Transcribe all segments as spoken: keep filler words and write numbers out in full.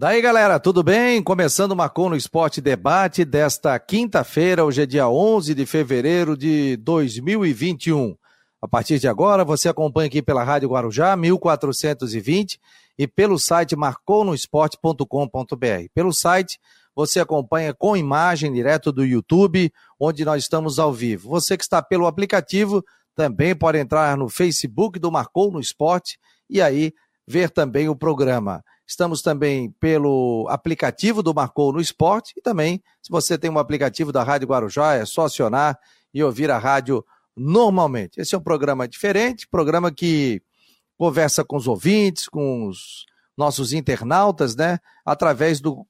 Daí, galera, tudo bem? Começando o Marcou no Esporte Debate desta quinta-feira, hoje é dia onze de fevereiro de dois mil e vinte e um. A partir de agora, você acompanha aqui pela Rádio Guarujá, mil quatrocentos e vinte, e pelo site marcono esporte ponto com ponto b r. Pelo site, você acompanha com imagem direto do YouTube, onde nós estamos ao vivo. Você que está pelo aplicativo, também pode entrar no Facebook do Marcou no Esporte e aí ver também o programa. Estamos também pelo aplicativo do Marcou no Esporte e também, se você tem um aplicativo da Rádio Guarujá, é só acionar e ouvir a rádio normalmente. Esse é um programa diferente, programa que conversa com os ouvintes, com os nossos internautas, né? Através do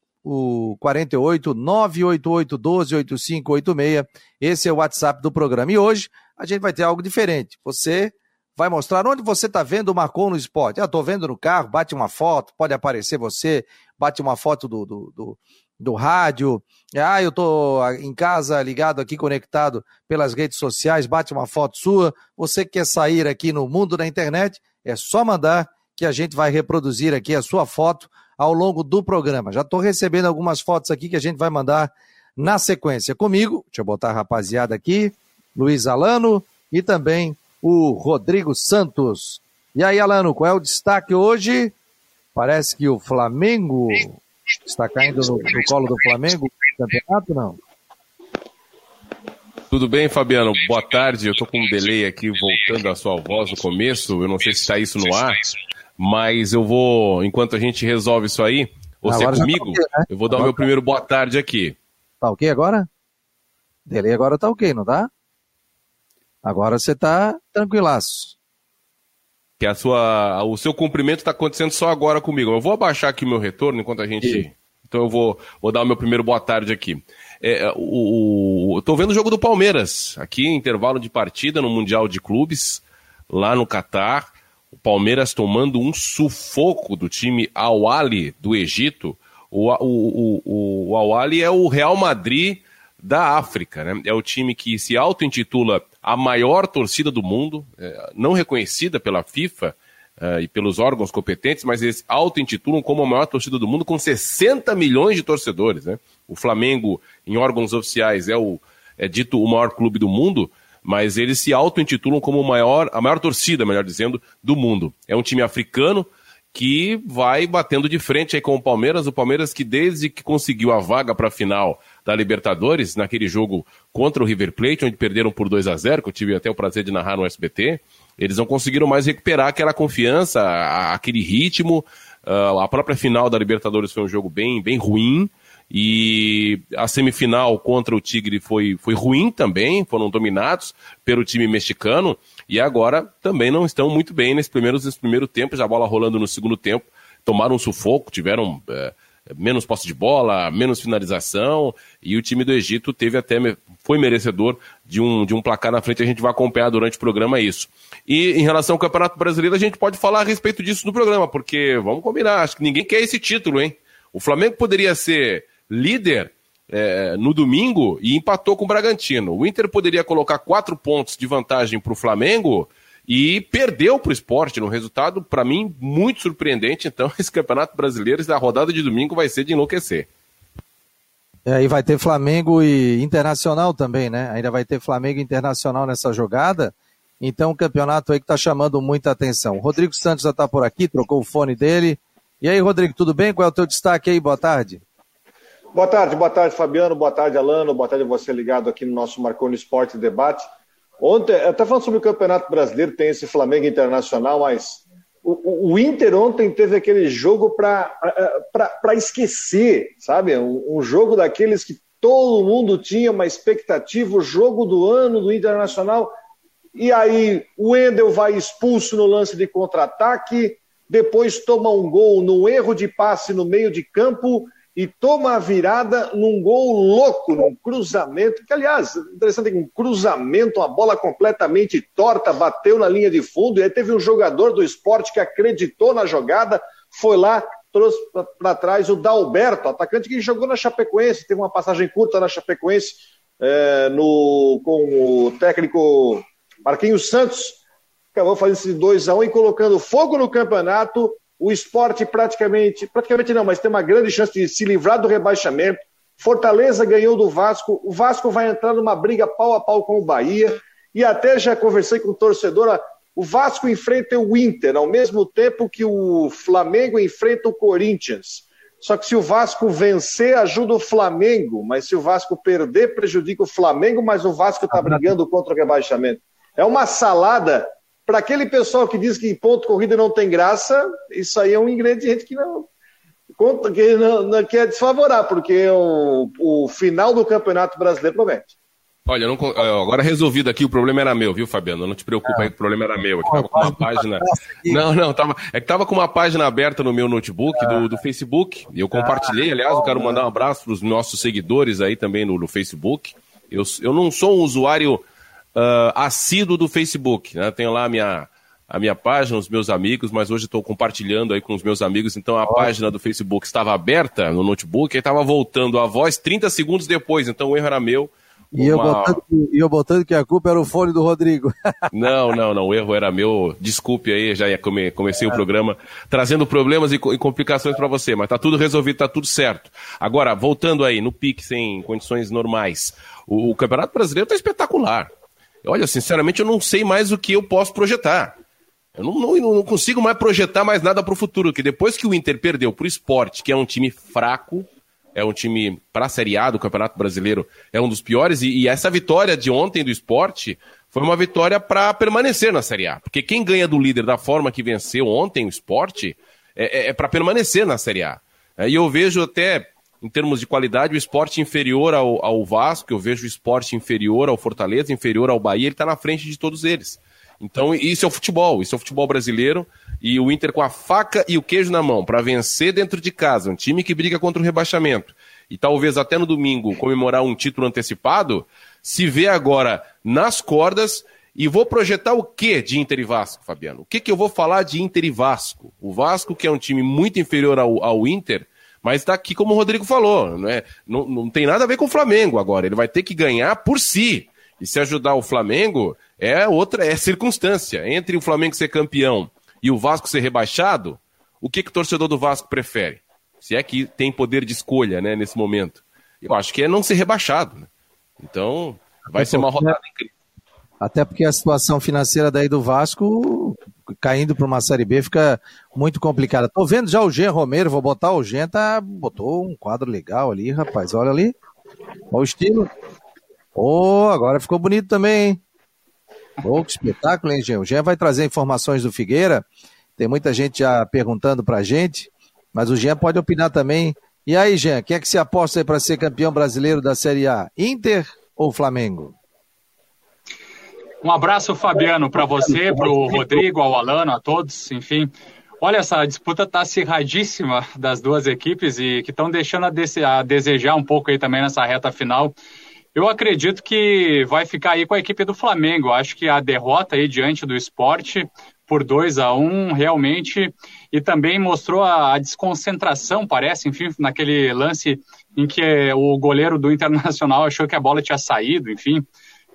quarenta e oito, nove oito oito, um dois, oito cinco oito seis. Esse é o WhatsApp do programa. E hoje a gente vai ter algo diferente. Você vai mostrar onde você está vendo o Marcou no Esporte. Ah, estou vendo no carro, bate uma foto, pode aparecer você, bate uma foto do, do, do, do rádio. Ah, eu estou em casa, ligado aqui, conectado pelas redes sociais, bate uma foto sua. Você que quer sair aqui no mundo da internet, é só mandar que a gente vai reproduzir aqui a sua foto ao longo do programa. Já estou recebendo algumas fotos aqui que a gente vai mandar na sequência. Comigo, deixa eu botar a rapaziada aqui, Luiz Alano e também o Rodrigo Santos. E aí, Alano, qual é o destaque hoje? Parece que o Flamengo está caindo no, no colo do Flamengo no campeonato, não? Tudo bem, Fabiano? Boa tarde. Eu estou com um delay aqui, voltando a sua voz no começo. Eu não sei se está isso no ar, mas eu vou, enquanto a gente resolve isso aí, você é comigo, tá okay, né? Eu vou dar agora o meu primeiro boa tarde aqui. Tá ok agora? Delay agora tá ok, não tá? Agora você está tranquilaço. Que a sua, o seu cumprimento está acontecendo só agora comigo. Eu vou abaixar aqui o meu retorno enquanto a gente... E... Então eu vou, vou dar o meu primeiro boa tarde aqui. É, o, o, eu tô vendo o jogo do Palmeiras, aqui intervalo de partida no Mundial de Clubes, lá no Catar. O Palmeiras tomando um sufoco do time Al-Ahly do Egito. O, o, o, o Al-Ahly é o Real Madrid da África, né? É o time que se auto-intitula a maior torcida do mundo, não reconhecida pela FIFA uh, e pelos órgãos competentes, mas eles auto-intitulam como a maior torcida do mundo, com sessenta milhões de torcedores, né? O Flamengo, em órgãos oficiais, é, o, é dito o maior clube do mundo, mas eles se auto-intitulam como o maior, a maior torcida, melhor dizendo, do mundo. É um time africano que vai batendo de frente aí com o Palmeiras, o Palmeiras que desde que conseguiu a vaga para a final da Libertadores, naquele jogo contra o River Plate, onde perderam por dois a zero, que eu tive até o prazer de narrar no S B T, eles não conseguiram mais recuperar aquela confiança, aquele ritmo, a própria final da Libertadores foi um jogo bem, bem ruim, e a semifinal contra o Tigre foi, foi ruim também, foram dominados pelo time mexicano, e agora também não estão muito bem nesse primeiro, nesse primeiro tempo, já a bola rolando no segundo tempo, tomaram um sufoco, tiveram é, menos posse de bola, menos finalização, e o time do Egito teve até, foi merecedor de um, de um placar na frente, a gente vai acompanhar durante o programa isso. E em relação ao Campeonato Brasileiro, a gente pode falar a respeito disso no programa, porque vamos combinar, acho que ninguém quer esse título, hein? O Flamengo poderia ser líder é, no domingo e empatou com o Bragantino. O Inter poderia colocar quatro pontos de vantagem para o Flamengo e perdeu para o Sport no resultado, para mim, muito surpreendente. Então, esse Campeonato Brasileiro, da rodada de domingo, vai ser de enlouquecer. É, e vai ter Flamengo e Internacional também, né? Ainda vai ter Flamengo e Internacional nessa jogada. Então, o campeonato aí que está chamando muita atenção. O Rodrigo Santos já está por aqui, trocou o fone dele. E aí, Rodrigo, tudo bem? Qual é o teu destaque aí? Boa tarde. Boa tarde, boa tarde, Fabiano, boa tarde, Alano, boa tarde a você ligado aqui no nosso Marcou no Esporte Debate. Ontem, até falando sobre o Campeonato Brasileiro, tem esse Flamengo Internacional, mas o, o Inter ontem teve aquele jogo para esquecer, sabe? Um, um jogo daqueles que todo mundo tinha uma expectativa, o jogo do ano do Internacional, e aí o Wendel vai expulso no lance de contra-ataque, depois toma um gol num erro de passe no meio de campo, e toma a virada num gol louco, num cruzamento, que aliás, interessante, um cruzamento, uma bola completamente torta, bateu na linha de fundo, e aí teve um jogador do Sport que acreditou na jogada, foi lá, trouxe para trás o Dalberto, atacante que jogou na Chapecoense, teve uma passagem curta na Chapecoense, é, no, com o técnico Marquinhos Santos, acabou fazendo esse dois a um e colocando fogo no campeonato, O Sport praticamente, praticamente não, mas tem uma grande chance de se livrar do rebaixamento. Fortaleza ganhou do Vasco, o Vasco vai entrar numa briga pau a pau com o Bahia, e até já conversei com o torcedor, o Vasco enfrenta o Inter, ao mesmo tempo que o Flamengo enfrenta o Corinthians. Só que se o Vasco vencer, ajuda o Flamengo, mas se o Vasco perder, prejudica o Flamengo, mas o Vasco está brigando contra o rebaixamento. É uma salada. Para aquele pessoal que diz que ponto corrida não tem graça, isso aí é um ingrediente que não, que não, que é desfavorável, porque o, o final do Campeonato Brasileiro promete. Olha, não, agora resolvido aqui, o problema era meu, viu, Fabiano? Não te preocupa aí, o problema era meu. É que tava com uma página... Não, não, tava... é que tava com uma página aberta no meu notebook, do, do Facebook, e eu compartilhei. Aliás, eu quero mandar um abraço para os nossos seguidores aí também no, no Facebook. Eu, eu não sou um usuário uh, assíduo do Facebook, né? Tenho lá a minha, a minha página, os meus amigos, mas hoje estou compartilhando aí com os meus amigos, então a página do Facebook estava aberta no notebook, aí estava voltando a voz trinta segundos depois, então o erro era meu. Uma... E eu botando, eu botando que a culpa era o fone do Rodrigo. Não, não, não, o erro era meu. Desculpe aí, já come, comecei é. o programa trazendo problemas e, e complicações para você, mas tá tudo resolvido, tá tudo certo. Agora, voltando aí, no pique, sem condições normais, o, o Campeonato Brasileiro tá espetacular. Olha, sinceramente, eu não sei mais o que eu posso projetar. Eu não, não, não consigo mais projetar mais nada pro futuro, que depois que o Inter perdeu pro Sport, que é um time fraco, é um time para a Série A do Campeonato Brasileiro, é um dos piores, e, e essa vitória de ontem do Sport foi uma vitória para permanecer na Série A, porque quem ganha do líder da forma que venceu ontem o Sport é, é, é para permanecer na Série A. É, e eu vejo até, em termos de qualidade, o Sport inferior ao, ao Vasco, eu vejo o Sport inferior ao Fortaleza, inferior ao Bahia, ele está na frente de todos eles. Então isso é o futebol, isso é o futebol brasileiro, e o Inter com a faca e o queijo na mão para vencer dentro de casa, um time que briga contra o rebaixamento, e talvez até no domingo comemorar um título antecipado, se vê agora nas cordas. E vou projetar o que de Inter e Vasco, Fabiano? O que, que eu vou falar de Inter e Vasco? O Vasco, que é um time muito inferior ao, ao Inter, mas está aqui como o Rodrigo falou, né? não, não tem nada a ver com o Flamengo agora, ele vai ter que ganhar por si. E se ajudar o Flamengo, é outra, é circunstância. Entre o Flamengo ser campeão e o Vasco ser rebaixado, o que, que o torcedor do Vasco prefere? Se é que tem poder de escolha, né, nesse momento. Eu acho que é não ser rebaixado, né? Então, vai até ser uma rodada incrível. Até porque a situação financeira daí do Vasco, caindo para uma Série B, fica muito complicada. Tô vendo já o Jean Romero, vou botar o Jean, tá, botou um quadro legal ali, rapaz. Olha ali, olha o estilo. Ô, oh, agora ficou bonito também, hein? Oh, que espetáculo, hein, Gê? O Gê vai trazer informações do Figueira. Tem muita gente já perguntando pra gente, mas o Gê pode opinar também. E aí, Gê, quem é que se aposta aí pra ser campeão brasileiro da Série A? Inter ou Flamengo? Um abraço, Fabiano, pra você, pro Rodrigo, ao Alano, a todos, enfim. Olha, essa disputa tá acirradíssima das duas equipes e que estão deixando a, dese- a desejar um pouco aí também nessa reta final. Eu acredito que vai ficar aí com a equipe do Flamengo. Acho que a derrota aí diante do Sport por dois a um realmente, e também mostrou a, a desconcentração, parece, enfim, naquele lance em que o goleiro do Internacional achou que a bola tinha saído, enfim.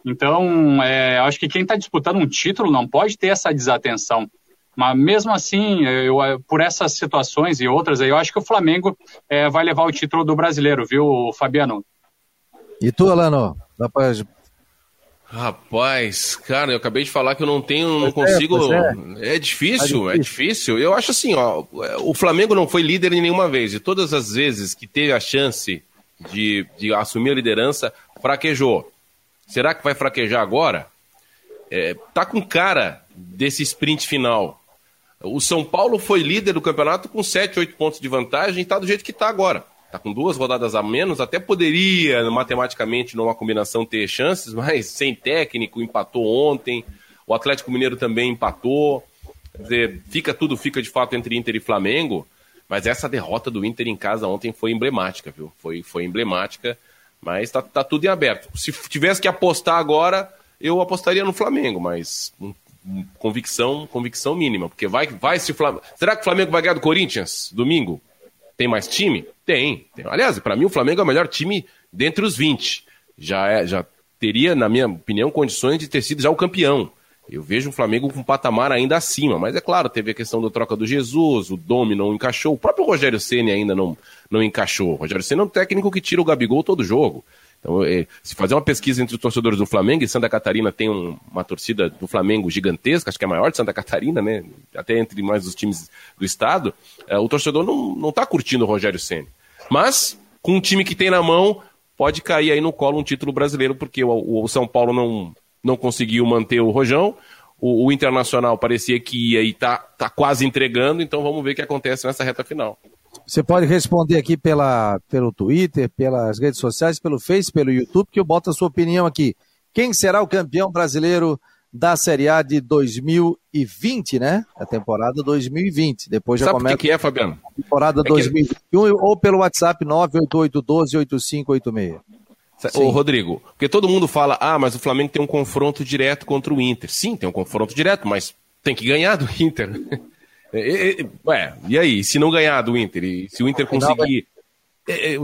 Então, é, acho que quem está disputando um título não pode ter essa desatenção. Mas mesmo assim, eu, por essas situações e outras, eu acho que o Flamengo é, vai levar o título do Brasileiro, viu, Fabiano? E tu, Alano? Dá pra... Rapaz, cara, eu acabei de falar que eu não tenho, não consigo... É, é. É, difícil, é difícil, é difícil. Eu acho assim, ó, o Flamengo não foi líder em nenhuma vez, e todas as vezes que teve a chance de, de assumir a liderança, fraquejou. Será que vai fraquejar agora? É, tá com cara desse sprint final. O São Paulo foi líder do campeonato com sete, oito pontos de vantagem, e tá do jeito que tá agora. Tá com duas rodadas a menos, até poderia matematicamente numa combinação ter chances, mas sem técnico, empatou ontem, o Atlético Mineiro também empatou, quer dizer, fica tudo, fica de fato entre Inter e Flamengo, mas essa derrota do Inter em casa ontem foi emblemática, viu? Foi, foi emblemática, mas tá, tá tudo em aberto. Se tivesse que apostar agora, eu apostaria no Flamengo, mas um, um, convicção, convicção mínima, porque vai, vai se Flamengo... Será que o Flamengo vai ganhar do Corinthians domingo? Tem mais time? Tem. tem. Aliás, para mim o Flamengo é o melhor time dentre os vinte. Já, é, já teria, na minha opinião, condições de ter sido já o campeão. Eu vejo o Flamengo com um patamar ainda acima, mas é claro, teve a questão da troca do Jesus, o Domi não encaixou, o próprio Rogério Ceni ainda não, não encaixou. O Rogério Ceni é um técnico que tira o Gabigol todo jogo. Então, se fazer uma pesquisa entre os torcedores do Flamengo, e Santa Catarina tem um, uma torcida do Flamengo gigantesca, acho que é a maior de Santa Catarina, né? Até entre mais os times do estado, é, o torcedor não, não tá curtindo o Rogério Ceni. Mas, com o time que tem na mão, pode cair aí no colo um título brasileiro, porque o, o São Paulo não... não conseguiu manter o Rojão, o, o Internacional parecia que ia e tá, tá quase entregando, então vamos ver o que acontece nessa reta final. Você pode responder aqui pela, pelo Twitter, pelas redes sociais, pelo Face, pelo YouTube, que eu boto a sua opinião aqui. Quem será o campeão brasileiro da Série A de dois mil e vinte, né? A temporada dois mil e vinte. Depois já Sabe começa... Sabe o que é, Fabiano? A temporada é dois mil e vinte e um, que... ou pelo WhatsApp nove oito oito, um dois, oito cinco oito seis. Ô, Rodrigo, porque todo mundo fala, ah, mas o Flamengo tem um confronto direto contra o Inter. Sim, tem um confronto direto, mas tem que ganhar do Inter. e, e, ué, e aí, se não ganhar do Inter, e se o Inter conseguir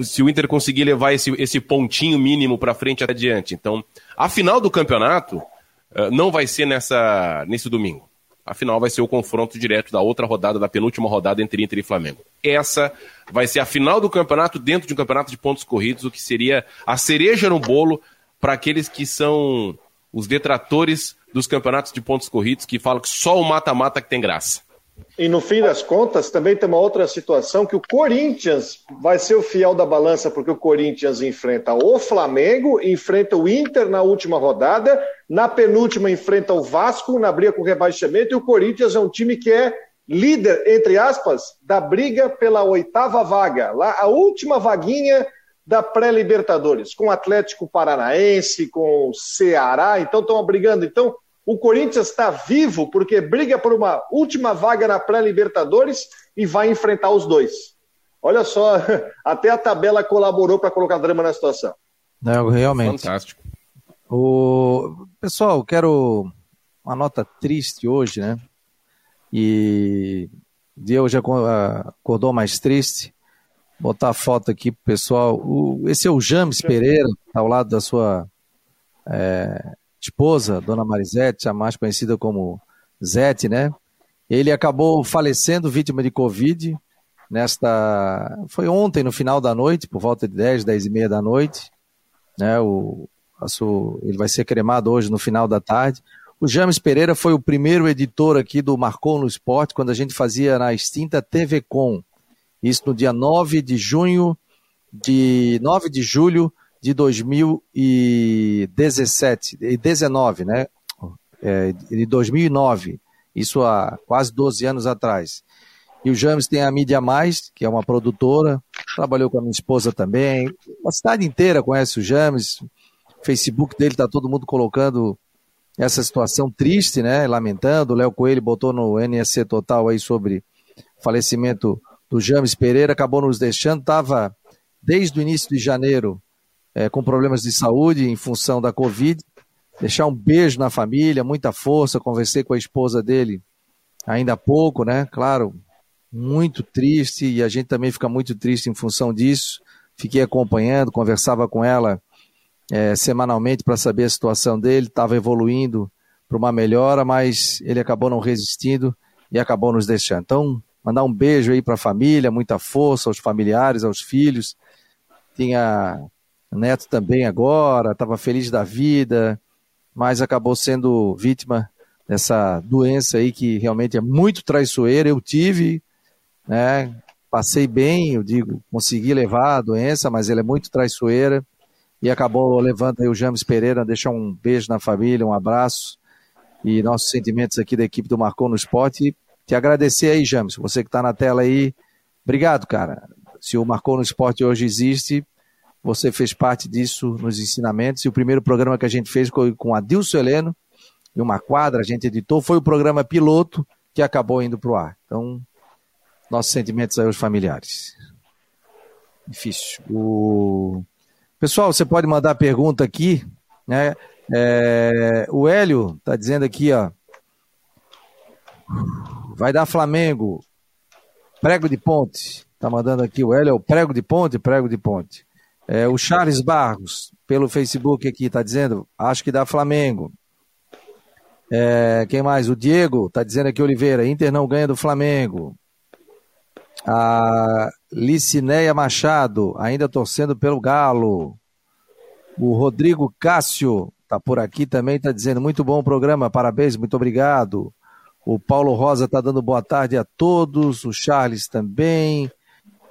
se o Inter conseguir levar esse, esse pontinho mínimo para frente adiante, então, a final do campeonato uh, não vai ser nessa, nesse domingo. A final vai ser o confronto direto da outra rodada, da penúltima rodada entre Inter e Flamengo. Essa vai ser a final do campeonato dentro de um campeonato de pontos corridos, o que seria a cereja no bolo para aqueles que são os detratores dos campeonatos de pontos corridos, que falam que só o mata-mata que tem graça. E no fim das contas, também tem uma outra situação, que o Corinthians vai ser o fiel da balança, porque o Corinthians enfrenta o Flamengo, enfrenta o Inter na última rodada, na penúltima enfrenta o Vasco, na briga com o rebaixamento, e o Corinthians é um time que é líder, entre aspas, da briga pela oitava vaga, lá a última vaguinha da pré-Libertadores, com o Atlético Paranaense, com o Ceará, então estão brigando, então... O Corinthians está vivo porque briga por uma última vaga na pré-Libertadores e vai enfrentar os dois. Olha só, até a tabela colaborou para colocar drama na situação. Não, realmente. Fantástico. O... Pessoal, quero uma nota triste hoje, né? E Deus já acordou mais triste. Vou botar a foto aqui pro pessoal. O... Esse é o James Pereira, tá ao lado da sua... É... esposa, Dona Marisete, a mais conhecida como Zete, né? Ele acabou falecendo, vítima de Covid, nesta... Foi ontem, no final da noite, por volta de dez, dez e meia da noite, né? O... A sua... Ele vai ser cremado hoje, no final da tarde. O James Pereira foi o primeiro editor aqui do Marcou no Esporte, quando a gente fazia na extinta T V Com. Isso no dia nove de junho de... nove de julho de dois mil e dezessete, dezenove, né? É, de dois mil e nove, isso há quase doze anos atrás. E o James tem a Mídia Mais, que é uma produtora, trabalhou com a minha esposa também, a cidade inteira conhece o James, o Facebook dele está todo mundo colocando essa situação triste, né? Lamentando, o Léo Coelho botou no N S C Total aí sobre o falecimento do James Pereira, acabou nos deixando, estava desde o início de janeiro, É, com problemas de saúde em função da Covid, deixar um beijo na família, muita força, conversei com a esposa dele ainda há pouco, né, claro, muito triste, e a gente também fica muito triste em função disso, fiquei acompanhando, conversava com ela é, semanalmente para saber a situação dele, estava evoluindo para uma melhora, mas ele acabou não resistindo e acabou nos deixando, então mandar um beijo aí para a família, muita força aos familiares, aos filhos, tinha... Neto também agora, estava feliz da vida, mas acabou sendo vítima dessa doença aí que realmente é muito traiçoeira. Eu tive, né? Passei bem, eu digo, consegui levar a doença, mas ela é muito traiçoeira e acabou levando aí o James Pereira, deixar um beijo na família, um abraço e nossos sentimentos aqui da equipe do Marcou no Esporte. E te agradecer aí, James, você que está na tela aí, obrigado, cara. Se o Marcou no Esporte hoje existe... Você fez parte disso nos ensinamentos, e o primeiro programa que a gente fez com Adilson Heleno, e uma quadra, a gente editou, foi o programa piloto que acabou indo para o ar. Então, nossos sentimentos aí aos familiares. Difícil. O... Pessoal, você pode mandar pergunta aqui, né? É... O Hélio está dizendo aqui, ó, vai dar Flamengo, prego de ponte. Está mandando aqui o Hélio, é o prego de ponte, prego de ponte. É, o Charles Barros, pelo Facebook aqui, está dizendo, acho que dá Flamengo. É, quem mais? O Diego está dizendo aqui, Oliveira, Inter não ganha do Flamengo. A Licineia Machado, ainda torcendo pelo Galo. O Rodrigo Cássio está por aqui também, está dizendo, muito bom o programa, parabéns, muito obrigado. O Paulo Rosa está dando boa tarde a todos, o Charles também.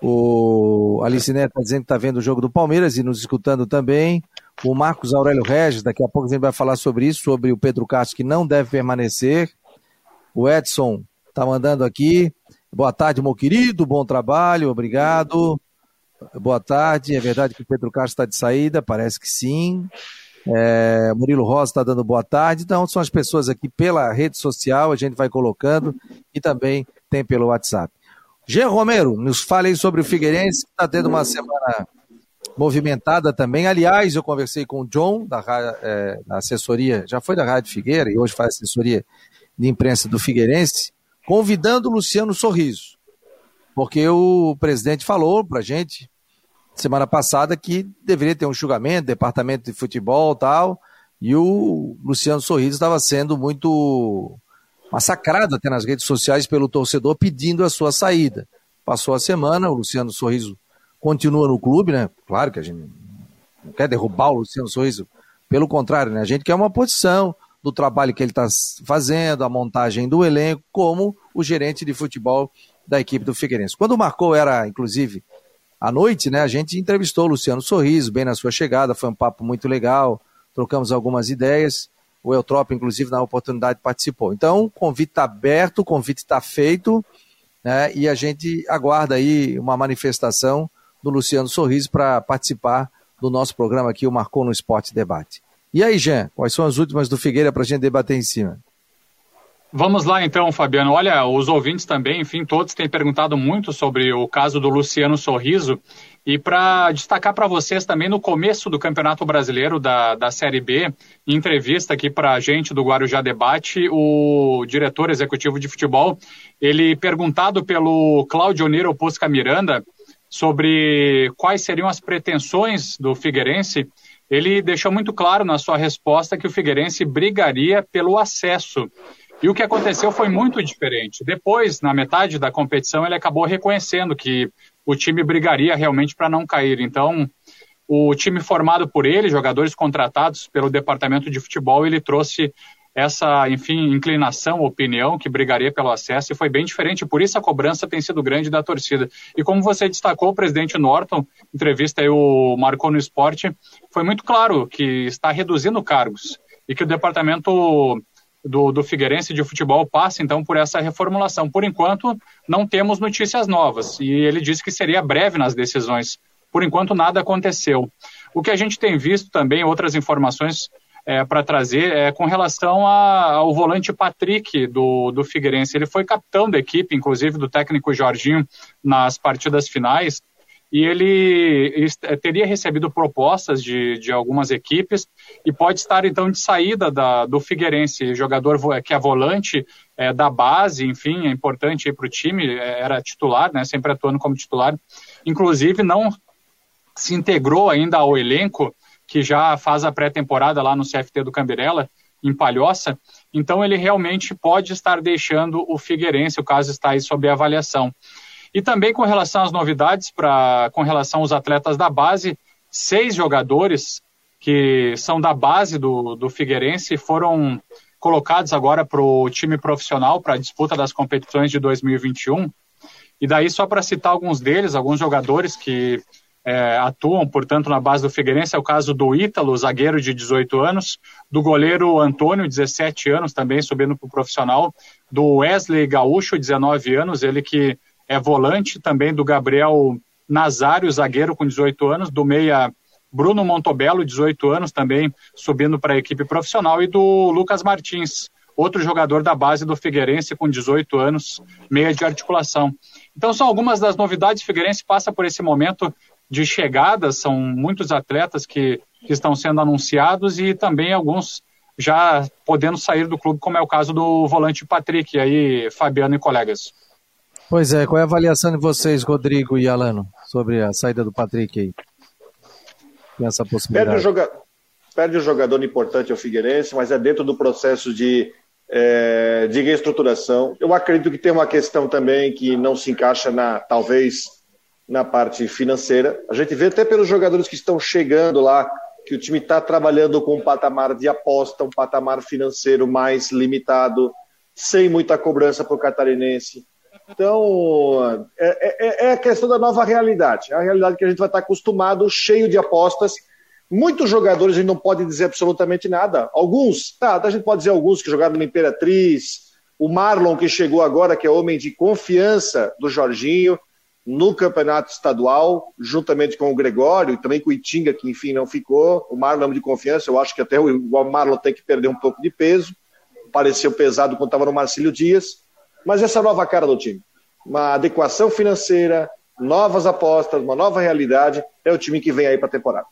O Alicinete está dizendo que está vendo o jogo do Palmeiras e nos escutando também. O Marcos Aurélio Regis, daqui a pouco a gente vai falar sobre isso, sobre o Pedro Castro que não deve permanecer. O Edson está mandando aqui. Boa tarde, meu querido, bom trabalho, obrigado. Boa tarde, é verdade que o Pedro Castro está de saída, parece que sim. É, Murilo Rosa está dando boa tarde. Então são as pessoas aqui pela rede social, a gente vai colocando e também tem pelo WhatsApp. Jean Romero, nos fale aí sobre o Figueirense, que está tendo uma semana movimentada também. Aliás, eu conversei com o John, da, é, da assessoria, já foi da Rádio Figueira e hoje faz assessoria de imprensa do Figueirense, convidando o Luciano Sorriso, porque o presidente falou para a gente semana passada que deveria ter um julgamento, departamento de futebol e tal, e o Luciano Sorriso estava sendo muito massacrado até nas redes sociais pelo torcedor pedindo a sua saída. Passou a semana, o Luciano Sorriso continua no clube, né? Claro que a gente não quer derrubar o Luciano Sorriso, pelo contrário, né? A gente quer uma posição do trabalho que ele está fazendo, a montagem do elenco, como o gerente de futebol da equipe do Figueirense. Quando marcou era, inclusive, à noite, né? A gente entrevistou o Luciano Sorriso, bem na sua chegada, foi um papo muito legal, trocamos algumas ideias. O Eutrópio, inclusive, na oportunidade participou. Então, o convite está aberto, o convite está feito, né? E a gente aguarda aí uma manifestação do Luciano Sorriso para participar do nosso programa aqui, o Marcou no Esporte Debate. E aí, Jean, quais são as últimas do Figueira para a gente debater em cima? Vamos lá então, Fabiano. Olha, os ouvintes também, enfim, todos têm perguntado muito sobre o caso do Luciano Sorriso. E para destacar para vocês também, no começo do Campeonato Brasileiro da, da Série B, em entrevista aqui para a gente do Guarujá Debate, o diretor executivo de futebol, ele perguntado pelo Cláudio Nero Posca Miranda sobre quais seriam as pretensões do Figueirense, ele deixou muito claro na sua resposta que o Figueirense brigaria pelo acesso. E o que aconteceu foi muito diferente. Depois, na metade da competição, ele acabou reconhecendo que o time brigaria realmente para não cair. Então, o time formado por ele, jogadores contratados pelo departamento de futebol, ele trouxe essa, enfim, inclinação, opinião, que brigaria pelo acesso, e foi bem diferente. Por isso a cobrança tem sido grande da torcida. E como você destacou, o presidente Norton, entrevista aí o Marcou no Esporte, foi muito claro que está reduzindo cargos e que o departamento Do, do Figueirense de futebol passa então por essa reformulação. Por enquanto não temos notícias novas e ele disse que seria breve nas decisões. Por enquanto nada aconteceu. O que a gente tem visto também, outras informações é, para trazer é com relação a, ao volante Patrick do, do Figueirense. Ele foi capitão da equipe, inclusive do técnico Jorginho nas partidas finais, e ele teria recebido propostas de, de algumas equipes e pode estar, então, de saída da, do Figueirense, jogador que é volante é, da base, enfim, é importante para o time, era titular, né, sempre atuando como titular, inclusive não se integrou ainda ao elenco, que já faz a pré-temporada lá no C F T do Cambirela, em Palhoça, então ele realmente pode estar deixando o Figueirense, o caso está aí sob avaliação. E também com relação às novidades, pra, com relação aos atletas da base, seis jogadores que são da base do, do Figueirense foram colocados agora para o time profissional, para a disputa das competições de dois mil e vinte e um. E daí, só para citar alguns deles, alguns jogadores que é, atuam, portanto, na base do Figueirense, é o caso do Ítalo, zagueiro de dezoito anos, do goleiro Antônio, dezessete anos, também subindo para o profissional, do Wesley Gaúcho, dezenove anos, ele que é volante, também do Gabriel Nazário, zagueiro com dezoito anos, do meia Bruno Montobello, dezoito anos, também subindo para a equipe profissional, e do Lucas Martins, outro jogador da base do Figueirense com dezoito anos, meia de articulação. Então são algumas das novidades. O Figueirense passa por esse momento de chegada, são muitos atletas que, que estão sendo anunciados e também alguns já podendo sair do clube, como é o caso do volante Patrick, e aí Fabiano e colegas. Pois é, qual é a avaliação de vocês, Rodrigo e Alano, sobre a saída do Patrick aí? Tem essa possibilidade. Perde um joga... Perde um jogador importante ao Figueirense, mas é dentro do processo de é, de reestruturação. Eu acredito que tem uma questão também que não se encaixa, na, talvez, na parte financeira. A gente vê até pelos jogadores que estão chegando lá, que o time está trabalhando com um patamar de aposta, um patamar financeiro mais limitado, sem muita cobrança para o catarinense. Então, é, é, é a questão da nova realidade. É a realidade que a gente vai estar acostumado, cheio de apostas. Muitos jogadores a gente não pode dizer absolutamente nada. Alguns, tá, a gente pode dizer alguns que jogaram no Imperatriz, o Marlon, que chegou agora, que é homem de confiança do Jorginho, no campeonato estadual, juntamente com o Gregório, e também com o Itinga, que enfim não ficou. O Marlon é homem de confiança, eu acho que até o Marlon tem que perder um pouco de peso. Pareceu pesado quando estava no Marcílio Dias. Mas essa nova cara do time, uma adequação financeira, novas apostas, uma nova realidade, é o time que vem aí para a temporada.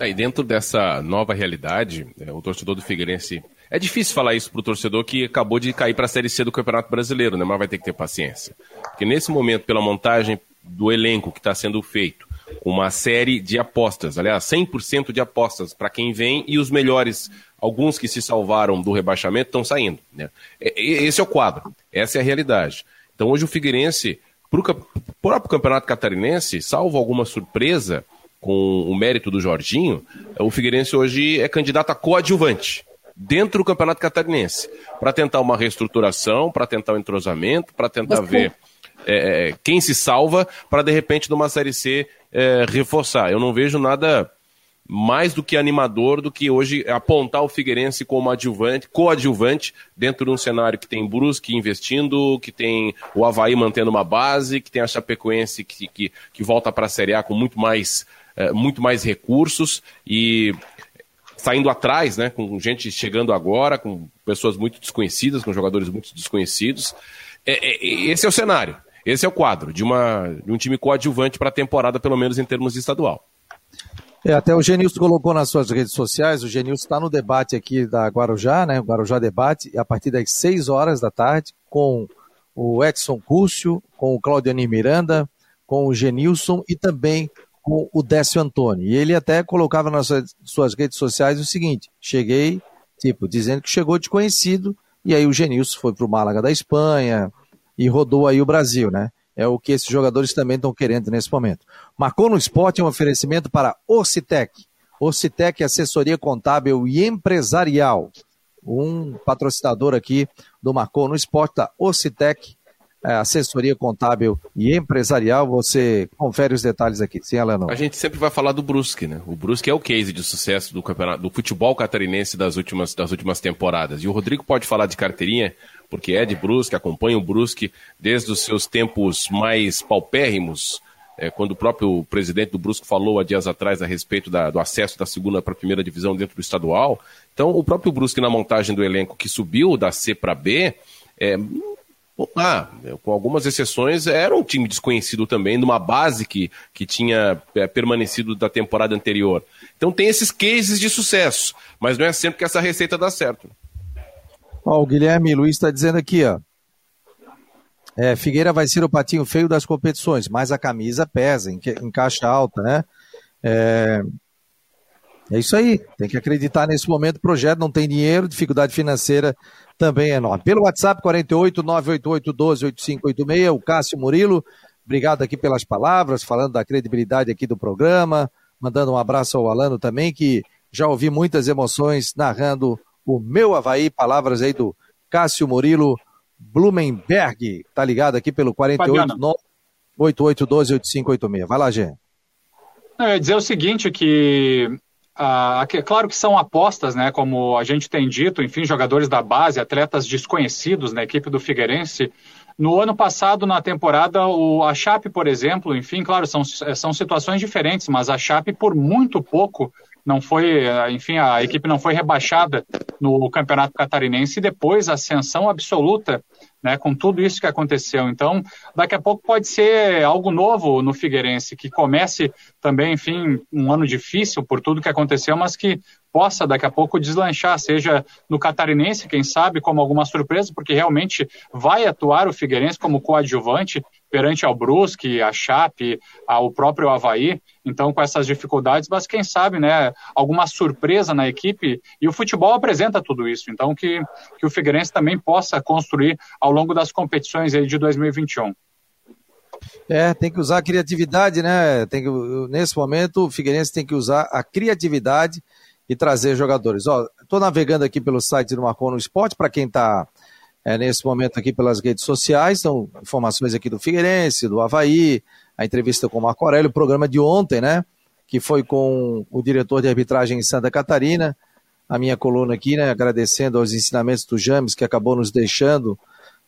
É, e dentro dessa nova realidade, é, o torcedor do Figueirense... É difícil falar isso para o torcedor que acabou de cair para a Série C do Campeonato Brasileiro, né? Mas vai ter que ter paciência. Porque nesse momento, pela montagem do elenco que está sendo feito, uma série de apostas, aliás, cem por cento de apostas para quem vem, e os melhores, alguns que se salvaram do rebaixamento, estão saindo, né? Esse é o quadro, essa é a realidade. Então hoje o Figueirense, para o próprio Campeonato Catarinense, salvo alguma surpresa com o mérito do Jorginho, o Figueirense hoje é candidato a coadjuvante dentro do Campeonato Catarinense, para tentar uma reestruturação, para tentar um entrosamento, para tentar Mas, ver é, quem se salva, para de repente numa Série C é, reforçar. Eu não vejo nada mais do que animador do que hoje apontar o Figueirense como adjuvante, coadjuvante, dentro de um cenário que tem Brusque investindo, que tem o Avaí mantendo uma base, que tem a Chapecoense que, que, que volta para a Série A com muito mais, é, muito mais recursos e... saindo atrás, né, com gente chegando agora, com pessoas muito desconhecidas, com jogadores muito desconhecidos. É, é, esse é o cenário, esse é o quadro de, uma, de um time coadjuvante para a temporada, pelo menos em termos de estadual. É, até o Genilson colocou nas suas redes sociais, o Genilson está no debate aqui da Guarujá, né, o Guarujá Debate, a partir das seis horas da tarde, com o Edson Cúrcio, com o Claudiani Miranda, com o Genilson e também... com o Décio Antônio, e ele até colocava nas suas redes sociais o seguinte: cheguei, tipo, dizendo que chegou desconhecido, e aí o Genilson foi pro Málaga da Espanha e rodou aí o Brasil, né? É o que esses jogadores também estão querendo nesse momento. Marcou no Esporte é um oferecimento para Orcitec, Orcitec assessoria contábil e empresarial, um patrocinador aqui do Marcou no Esporte, da Orcitec, assessoria contábil e empresarial. Você confere os detalhes aqui. Sim, Alanão. A gente sempre vai falar do Brusque, né? O Brusque é o case de sucesso do campeonato, do futebol catarinense das últimas, das últimas temporadas. E o Rodrigo pode falar de carteirinha, porque é de Brusque, acompanha o Brusque desde os seus tempos mais paupérrimos, é, quando o próprio presidente do Brusque falou há dias atrás a respeito da, do acesso da segunda para a primeira divisão dentro do estadual. Então, o próprio Brusque, na montagem do elenco que subiu da C para B, é... Ah, com algumas exceções, era um time desconhecido também, numa base que, que tinha é, permanecido da temporada anterior. Então tem esses cases de sucesso, mas não é sempre que essa receita dá certo. Ó, o Guilherme Luiz está dizendo aqui, ó, é, Figueira vai ser o patinho feio das competições, mas a camisa pesa, em, em caixa alta, né? É... É isso aí, tem que acreditar nesse momento, o projeto não tem dinheiro, dificuldade financeira também é enorme. Pelo WhatsApp, quarenta e oito, nove oito oito, um dois, oito cinco oito seis, o Cássio Murilo, obrigado aqui pelas palavras, falando da credibilidade aqui do programa, mandando um abraço ao Alano também, que já ouvi muitas emoções narrando o meu Avaí, palavras aí do Cássio Murilo Blumenberg, tá ligado aqui pelo quarenta e oito, nove oito oito, um dois, oito cinco oito seis. Vai lá, Gê. Eu ia dizer o seguinte, que... Ah, é claro que são apostas, né, como a gente tem dito, enfim, jogadores da base, atletas desconhecidos na equipe do Figueirense. No ano passado, na temporada, o, a Chape, por exemplo, enfim, claro, são, são situações diferentes, mas a Chape, por muito pouco, não foi, enfim, a equipe não foi rebaixada no Campeonato Catarinense e depois a ascensão absoluta, né, com tudo isso que aconteceu. Então, daqui a pouco pode ser algo novo no Figueirense, que comece também, enfim, um ano difícil por tudo que aconteceu, mas que possa daqui a pouco deslanchar, seja no Catarinense, quem sabe, como alguma surpresa, porque realmente vai atuar o Figueirense como coadjuvante, perante ao Brusque, a Chape, ao próprio Avaí, então com essas dificuldades, mas quem sabe, né, alguma surpresa na equipe, e o futebol apresenta tudo isso, então que, que o Figueirense também possa construir ao longo das competições aí de dois mil e vinte e um. É, tem que usar a criatividade, né, tem que, nesse momento o Figueirense tem que usar a criatividade e trazer jogadores. Ó, tô navegando aqui pelo site do Marcou no Esporte, para quem tá É, nesse momento aqui pelas redes sociais, são informações aqui do Figueirense, do Avaí, a entrevista com o Marco Aurélio, o programa de ontem, né, que foi com o diretor de arbitragem em Santa Catarina, a minha coluna aqui, né, agradecendo aos ensinamentos do James, que acabou nos deixando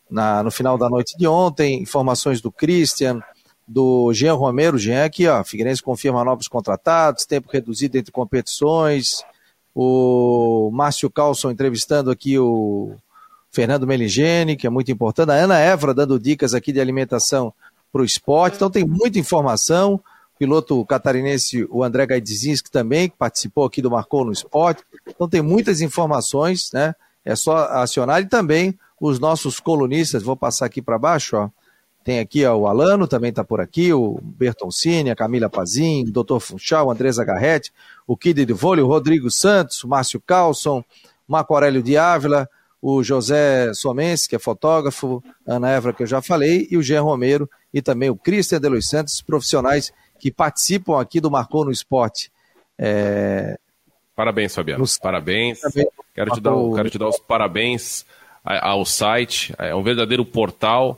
na, no final da noite de ontem, informações do Christian, do Jean Romero, Jean aqui, ó, Figueirense confirma novos contratados, tempo reduzido entre competições, o Márcio Carlson entrevistando aqui o Fernando Meligeni, que é muito importante, a Ana Évora dando dicas aqui de alimentação para o esporte, então tem muita informação, o piloto catarinense, o André Gaidizinski também, que participou aqui do Marcou no Esporte, então tem muitas informações, né, é só acionar, e também os nossos colunistas, vou passar aqui para baixo, ó. Tem aqui, ó, o Alano, também está por aqui, o Bertoncini, a Camila Pazin, o doutor Funchal, a Andresa Garretti, o Kid de Vôlei, o Rodrigo Santos, o Márcio Carlson, o Marco Aurélio de Ávila, o José Somense, que é fotógrafo, Ana Évora, que eu já falei, e o Jean Romero, e também o Christian de Luiz Santos, profissionais que participam aqui do Marcou no Esporte. É... Parabéns, Fabiano. Nos... Parabéns. parabéns. Quero, te dar, quero te dar os parabéns ao site, é um verdadeiro portal,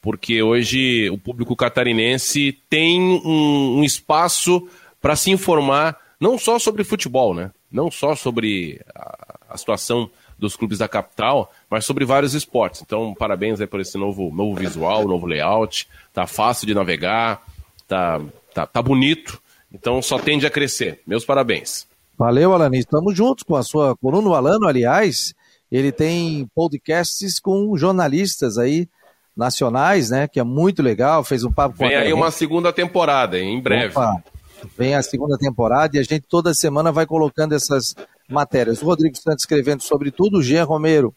porque hoje o público catarinense tem um, um espaço para se informar, não só sobre futebol, né? Não só sobre a, a situação dos clubes da capital, mas sobre vários esportes. Então, parabéns aí por esse novo, novo visual, novo layout. Tá fácil de navegar, tá, tá, tá bonito, então só tende a crescer. Meus parabéns. Valeu, Alani. Estamos juntos com a sua coluna. O Alano, aliás, ele tem podcasts com jornalistas aí nacionais, né, que é muito legal, fez um papo com a Vem aí uma segunda temporada, hein, em breve. Opa. Vem a segunda temporada e a gente toda semana vai colocando essas matérias. O Rodrigo Santos escrevendo sobre tudo, o Jean Romero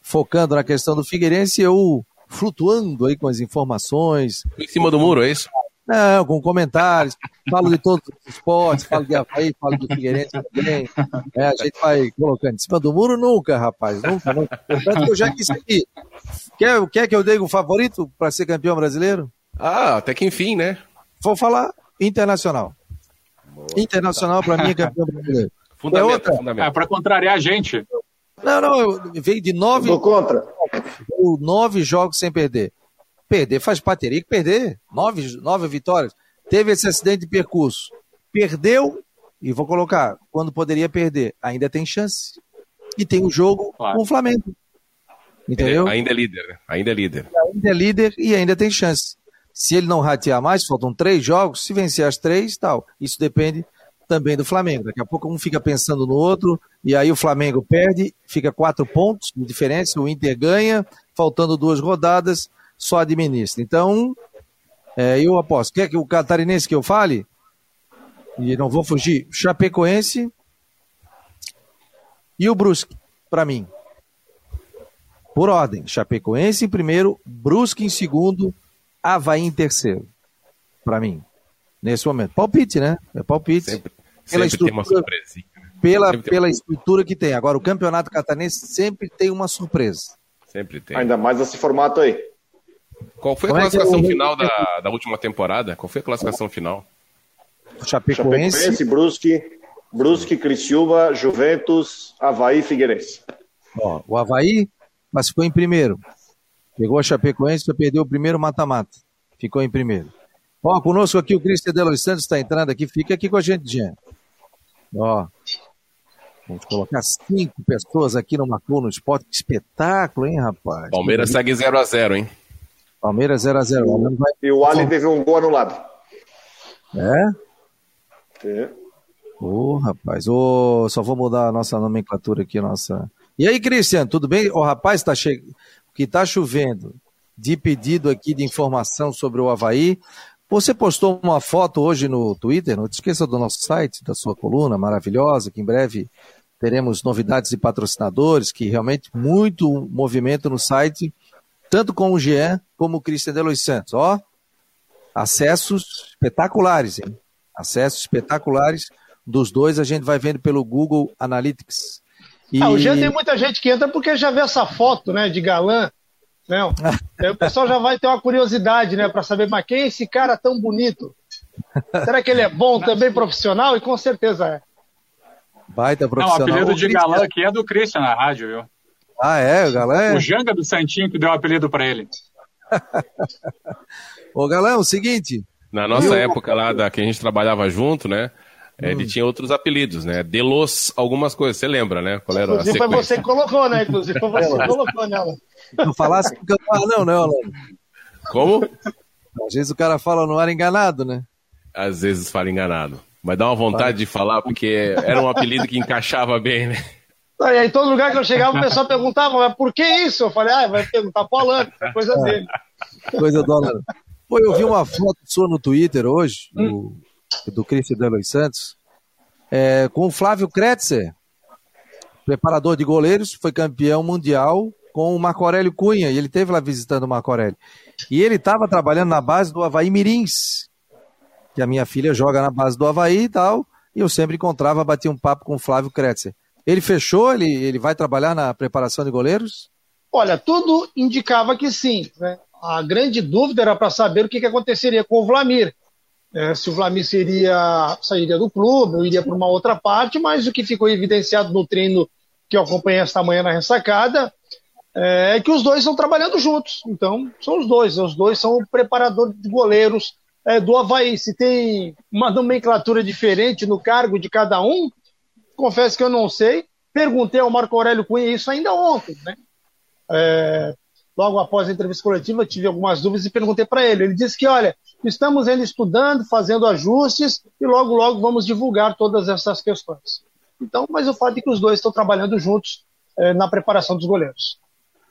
focando na questão do Figueirense e eu flutuando aí com as informações. Em cima do muro, é isso? Não, com comentários. Falo de todos os esportes, falo de Avaí, falo do Figueirense também. É, a gente vai colocando. Em cima do muro nunca, rapaz. Nunca, nunca. Tanto que eu já quis aqui. Quer, quer que eu dei um favorito para ser campeão brasileiro? Ah, até que enfim, né? Vou falar Internacional. Boa, Internacional, tá. Para mim, é campeão brasileiro. Fundamento, é outra. Fundamento. É, para contrariar a gente. Não, não, veio de nove... Vou contra. Nove jogos sem perder. Perder faz parte, teria que perder. Nove, nove vitórias. Teve esse acidente de percurso. Perdeu, e vou colocar, quando poderia perder, ainda tem chance. E tem um jogo claro. Com o Flamengo. Entendeu? É, ainda é líder. Ainda é líder. Ainda é líder e ainda tem chance. Se ele não ratear mais, faltam três jogos, se vencer as três, tal. Isso depende também do Flamengo. Daqui a pouco um fica pensando no outro, e aí o Flamengo perde, fica quatro pontos de diferença, o Inter ganha, faltando duas rodadas, só administra. Então, é, eu aposto. Quer que o catarinense que eu fale? E não vou fugir. Chapecoense e o Brusque, para mim. Por ordem, Chapecoense em primeiro, Brusque em segundo, Avaí em terceiro, para mim. Nesse momento. Palpite, né? É palpite. Sempre. Pela sempre tem uma surpresinha. Pela, pela uma... estrutura que tem. Agora, o Campeonato Catarinense sempre tem uma surpresa. Sempre tem. Ainda mais nesse formato aí. Qual foi a Como classificação é eu... final da, da última temporada? Qual foi a classificação final? Chapecoense, Chapecoense Brusque, Brusque, Criciúma, Juventus, Avaí, Figueirense. Ó, o Avaí classificou em primeiro. Pegou a Chapecoense para perder o primeiro mata-mata. Ficou em primeiro. Ó, conosco aqui o Cristian de Los Santos está entrando aqui, fica aqui com a gente, Jean. Ó, vamos colocar cinco pessoas aqui no Marcou no Esporte, que espetáculo, hein, rapaz? Palmeiras segue zero a zero, hein? Palmeiras zero a zero. O... Vai... E o Ali teve um gol anulado. É? É. Ô, oh, rapaz, oh, só vou mudar a nossa nomenclatura aqui, nossa... E aí, Cristian, tudo bem? O oh, rapaz tá che... que tá chovendo de pedido aqui de informação sobre o Avaí... Você postou uma foto hoje no Twitter, não te esqueça do nosso site, da sua coluna maravilhosa, que em breve teremos novidades de patrocinadores, que realmente muito movimento no site, tanto com o Jean como o Christian de Los Santos. Ó, Acessos espetaculares, hein? Acessos espetaculares. Dos dois a gente vai vendo pelo Google Analytics. E... Ah, hoje tem muita gente que entra porque já vê essa foto, né, de galã. Não. O pessoal já vai ter uma curiosidade, né, para saber, mas quem é esse cara tão bonito? Será que ele é bom também, profissional? E com certeza é. Baita profissional. Não, o apelido de galã aqui é do Christian na rádio, viu? Ah, é? O galã é... O Janga do Santinho que deu o apelido para ele. Ô, galã, o seguinte... Na nossa eu... época lá, da que a gente trabalhava junto, né? Ele hum. tinha outros apelidos, né? Delos, algumas coisas, você lembra, né? Qual era Inclusive a foi você que colocou, né? Inclusive foi você que colocou nela. Não falasse porque eu tava, não, né, Alano? Como? Às vezes o cara fala no ar enganado, né? Às vezes fala enganado. Mas dá uma vontade ah. de falar, porque era um apelido que encaixava bem, né? Ah, e aí, em todo lugar que eu chegava, o pessoal perguntava, mas por que isso? Eu falei, ah, vai perguntar pro Alano, coisa ah. dele. Coisa do Alano. Pô, eu vi uma foto sua no Twitter hoje, hum. do... do Cristian de Luiz Santos, é, com o Flávio Kretzer, preparador de goleiros, foi campeão mundial com o Marco Aurélio Cunha, e ele esteve lá visitando o Marco Aurélio. E ele estava trabalhando na base do Avaí Mirins, que a minha filha joga na base do Avaí e tal, e eu sempre encontrava, batia um papo com o Flávio Kretzer. Ele fechou? Ele, ele vai trabalhar na preparação de goleiros? Olha, tudo indicava que sim, né? A grande dúvida era para saber o que, que aconteceria com o Vlamir. É, se o Vlamir seria, sairia do clube, eu iria para uma outra parte, mas o que ficou evidenciado no treino que eu acompanhei esta manhã na ressacada é, é que os dois estão trabalhando juntos. Então, são os dois. Os dois são o preparador de goleiros é, do Avaí. Se tem uma nomenclatura diferente no cargo de cada um, confesso que eu não sei. Perguntei ao Marco Aurélio Cunha isso ainda ontem, né? É, logo após a entrevista coletiva, eu tive algumas dúvidas e perguntei para ele. Ele disse que, olha, estamos ainda estudando, fazendo ajustes e logo, logo vamos divulgar todas essas questões. Então, mas o fato é que os dois estão trabalhando juntos é, na preparação dos goleiros.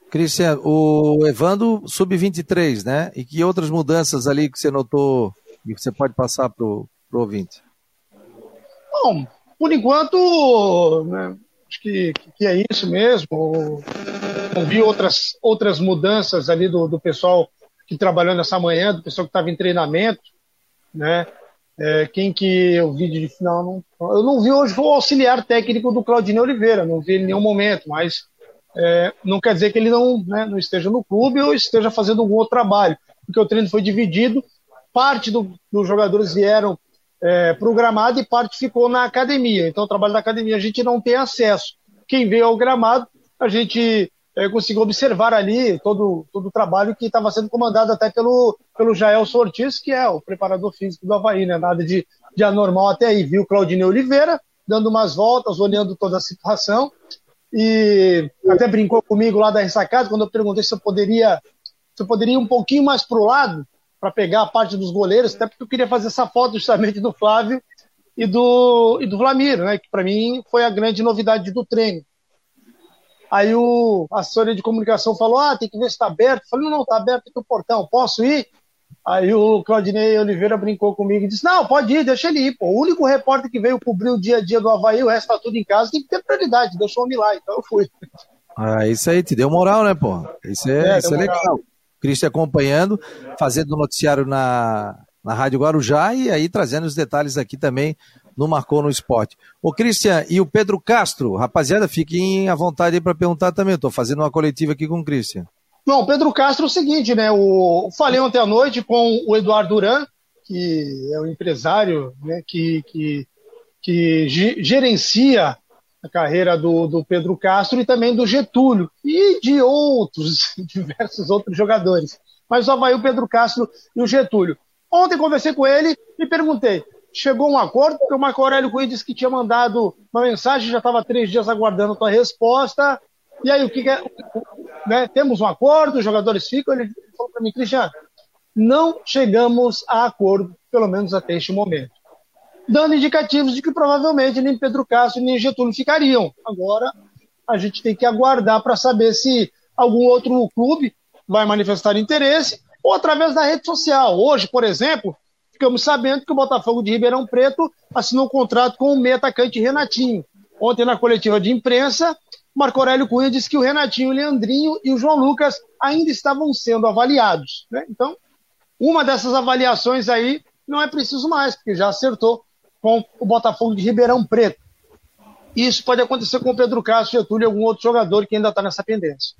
Cristiano, o Evandro sub vinte e três, né? E que outras mudanças ali que você notou e que você pode passar para o ouvinte? Bom, por enquanto, né, acho que, que é isso mesmo. Eu vi outras, outras mudanças ali do, do pessoal que trabalhou nessa manhã, do pessoal que estava em treinamento, né? É, quem que eu vi de final, não, eu não vi hoje o auxiliar técnico do Claudinei Oliveira, não vi ele em nenhum momento, mas é, não quer dizer que ele não, né, não esteja no clube ou esteja fazendo algum outro trabalho, porque o treino foi dividido, parte do, dos jogadores vieram é, para o gramado e parte ficou na academia, então o trabalho da academia a gente não tem acesso. Quem veio ao gramado, a gente... eu consigo observar ali todo, todo o trabalho que estava sendo comandado até pelo, pelo Jaelson Ortiz, que é o preparador físico do Avaí, né? Nada de, de anormal até aí. Viu o Claudinei Oliveira dando umas voltas, olhando toda a situação, e até brincou comigo lá da ressacada, quando eu perguntei se eu poderia, se eu poderia ir um pouquinho mais para o lado, para pegar a parte dos goleiros, até porque eu queria fazer essa foto justamente do Flávio e do, e do Vlamiro, né? Que para mim foi a grande novidade do treino. Aí o, a assessoria de comunicação falou, ah, tem que ver se está aberto. Eu falei, não, não, está aberto aqui o portão, posso ir? Aí o Claudinei Oliveira brincou comigo e disse, não, pode ir, deixa ele ir. Pô, o único repórter que veio cobrir o dia a dia do Avaí, o resto está tudo em casa, tem que ter prioridade, deixou eu ir lá, então eu fui. Ah, isso aí, te deu moral, né, pô? Isso é, é, isso é legal. O Cristian acompanhando, fazendo o noticiário na, na Rádio Guarujá e aí trazendo os detalhes aqui também, no Marcou no Esporte. Ô, Cristian, e o Pedro Castro? Rapaziada, fiquem à vontade aí para perguntar também. Estou fazendo uma coletiva aqui com o Cristian. Bom, Pedro Castro é o seguinte, né? Eu falei ontem à noite com o Eduardo Duran, que é um empresário, né, que, que, que gerencia a carreira do, do Pedro Castro e também do Getúlio e de outros, diversos outros jogadores. Mas só vai o Pedro Castro e o Getúlio. Ontem conversei com ele e perguntei, chegou um acordo, porque o Marco Aurélio Cunha disse que tinha mandado uma mensagem, já estava três dias aguardando a tua resposta, e aí o que, que é, né, temos um acordo, os jogadores ficam, ele falou para mim, Cristiano, não chegamos a acordo, pelo menos até este momento, dando indicativos de que provavelmente nem Pedro Castro nem Getúlio ficariam. Agora a gente tem que aguardar para saber se algum outro clube vai manifestar interesse, ou através da rede social. Hoje, por exemplo, ficamos sabendo que o Botafogo de Ribeirão Preto assinou um contrato com o meio atacante Renatinho. Ontem, na coletiva de imprensa, Marco Aurélio Cunha disse que o Renatinho, o Leandrinho e o João Lucas ainda estavam sendo avaliados, né? Então, Uma dessas avaliações aí não é preciso mais, porque já acertou com o Botafogo de Ribeirão Preto. Isso pode acontecer com o Pedro Castro, Getúlio e algum outro jogador que ainda está nessa pendência.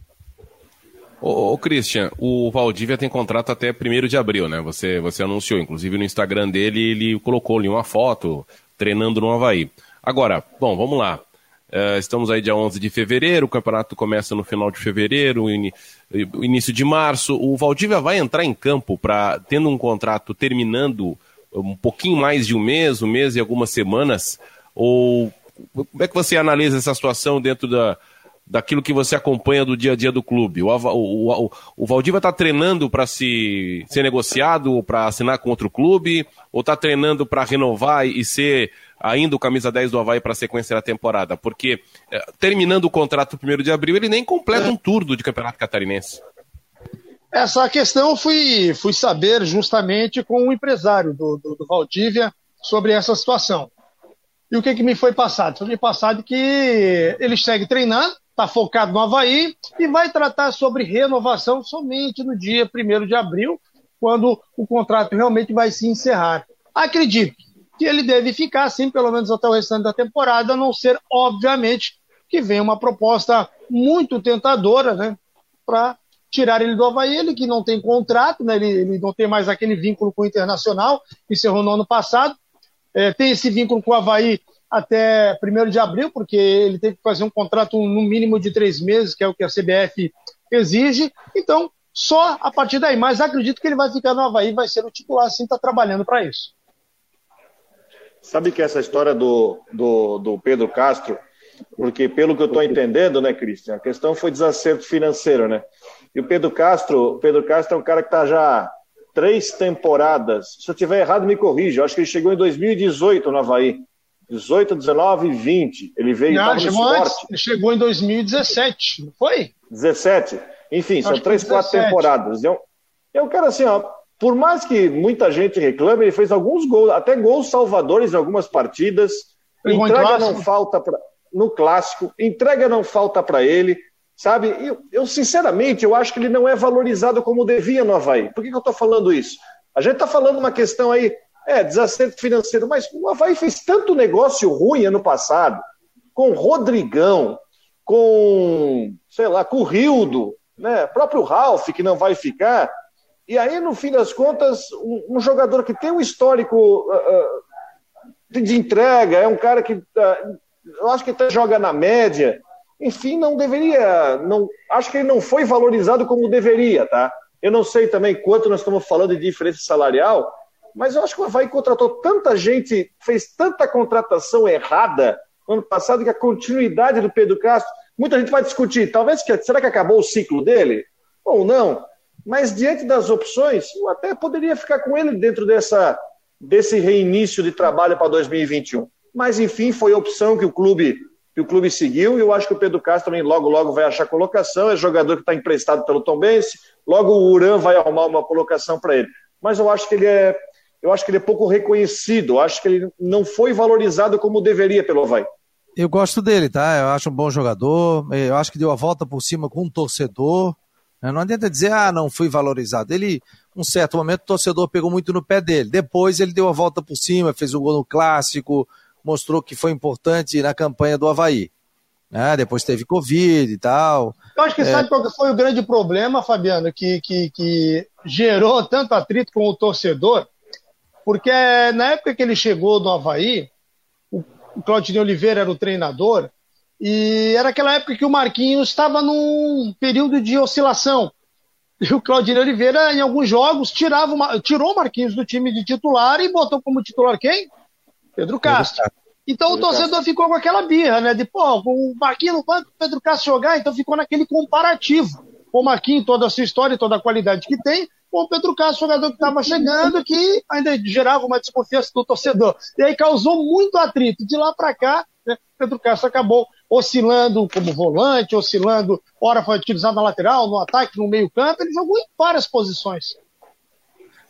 Ô, ô Christian, o Valdívia tem contrato até primeiro de abril, né? Você, você anunciou, inclusive no Instagram dele, ele colocou ali uma foto treinando no Avaí. Agora, bom, vamos lá. Uh, estamos aí dia onze de fevereiro, o campeonato começa no final de fevereiro, in, início de março. O Valdívia vai entrar em campo, pra, tendo um contrato terminando um pouquinho mais de um mês, um mês e algumas semanas, ou... Como é que você analisa essa situação dentro da, daquilo que você acompanha do dia a dia do clube? O, o, o, o Valdívia está treinando para se, ser negociado ou para assinar com outro clube? Ou está treinando para renovar e ser ainda o camisa dez do Avaí para a sequência da temporada? Porque é, terminando o contrato primeiro de abril, ele nem completa um turno de Campeonato Catarinense. Essa questão eu fui, fui saber justamente com o empresário do, do, do Valdívia sobre essa situação. E o que, que me foi passado? Foi me passado que ele segue treinando, está focado no Avaí e vai tratar sobre renovação somente no dia primeiro de abril, quando o contrato realmente vai se encerrar. Acredito que ele deve ficar, sim, pelo menos até o restante da temporada, a não ser, obviamente, que venha uma proposta muito tentadora, né, para tirar ele do Avaí, ele que não tem contrato, né, ele, ele não tem mais aquele vínculo com o Internacional, que encerrou no ano passado. É, tem esse vínculo com o Avaí até primeiro de abril, porque ele tem que fazer um contrato no mínimo de três meses, que é o que a C B F exige. Então, só a partir daí. Mas acredito que ele vai ficar no Avaí, vai ser o titular, sim, está trabalhando para isso. Sabe que essa história do, do, do Pedro Castro, porque pelo que eu estou entendendo, né, Christian, a questão foi desacerto financeiro, né? E o Pedro Castro, o Pedro Castro é um cara que está já... Três temporadas. Se eu estiver errado, me corrija. Eu acho que ele chegou em dois mil e dezoito no Avaí. dezoito, dezenove, vinte. Ele veio para o Sport. Ele chegou em dois mil e dezessete, não foi? dezessete. Enfim, são três, quatro temporadas. Eu, eu quero assim, ó, por mais que muita gente reclame, ele fez alguns gols, até gols salvadores em algumas partidas. Entrega não falta pra, no clássico. Entrega não falta para ele. Sabe, eu, eu sinceramente, eu acho que ele não é valorizado como devia no Avaí. Por que, que eu estou falando isso? A gente está falando uma questão aí, é, desacerto financeiro, mas o Avaí fez tanto negócio ruim ano passado, com Rodrigão, com, sei lá, com o Rildo, né, próprio Ralf, que não vai ficar, e aí, no fim das contas, um, um jogador que tem um histórico uh, uh, de entrega, é um cara que, uh, eu acho que até joga na média... Enfim, não deveria... Não, acho que ele não foi valorizado como deveria, tá? Eu não sei também quanto nós estamos falando de diferença salarial, mas eu acho que o Avaí contratou tanta gente, fez tanta contratação errada no ano passado, que a continuidade do Pedro Castro... Muita gente vai discutir, talvez, que, será que acabou o ciclo dele? Ou não? Mas diante das opções, eu até poderia ficar com ele dentro dessa, desse reinício de trabalho para dois mil e vinte e um. Mas, enfim, foi a opção que o clube... E o clube seguiu, e eu acho que o Pedro Castro também logo, logo vai achar colocação, é jogador que está emprestado pelo Tombense, logo o Uran vai arrumar uma colocação para ele. Mas eu acho que ele é, eu acho que ele é pouco reconhecido, eu acho que ele não foi valorizado como deveria pelo Avaí. Eu gosto dele, tá? Eu acho um bom jogador, eu acho que deu a volta por cima com um torcedor, não adianta dizer, ah, não fui valorizado. Ele, um certo momento, o torcedor pegou muito no pé dele, depois ele deu a volta por cima, fez um gol no Clássico, mostrou que foi importante na campanha do Avaí. Né? Depois teve Covid e tal. Eu acho que é... sabe qual foi o grande problema, Fabiano, que, que, que gerou tanto atrito com o torcedor, porque na época que ele chegou do Avaí, o Claudinei Oliveira era o treinador, e era aquela época que o Marquinhos estava num período de oscilação. E o Claudinei Oliveira, em alguns jogos, tirava uma... tirou o Marquinhos do time de titular e botou como titular quem? Pedro Castro. Então Pedro o torcedor Castro. Ficou com aquela birra, né? De, pô, o Marquinhos não vai o Pedro Castro jogar, então ficou naquele comparativo. O Marquinhos, toda a sua história, toda a qualidade que tem, com o Pedro Castro, jogador que estava chegando, que ainda gerava uma desconfiança do torcedor. E aí causou muito atrito. De lá para cá, né, Pedro Castro acabou oscilando como volante, oscilando, ora foi utilizado na lateral, no ataque, no meio-campo, ele jogou em várias posições.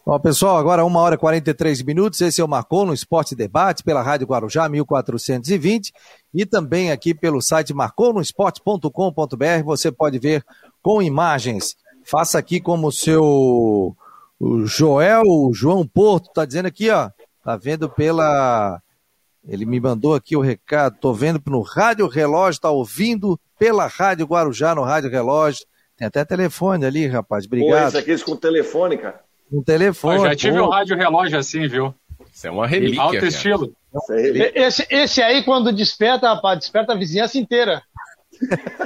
Bom, pessoal, agora uma hora e quarenta e três minutos, esse é o Marcou no Esporte Debate pela Rádio Guarujá mil quatrocentos e vinte e também aqui pelo site marcou no esporte ponto com ponto b r, você pode ver com imagens. Faça aqui como seu O Joel, o João Porto, tá dizendo aqui, ó, tá vendo pela... Ele me mandou aqui o recado, tô vendo no Rádio Relógio, tá ouvindo pela Rádio Guarujá, no Rádio Relógio. Tem até telefone ali, rapaz, obrigado. Pô, esse aqui é com telefone, cara. Com telefone. Eu já tive pô. um Rádio Relógio assim, viu? Isso é uma relíquia. Alto estilo. É esse, esse aí, quando desperta, rapaz, desperta a vizinhança inteira.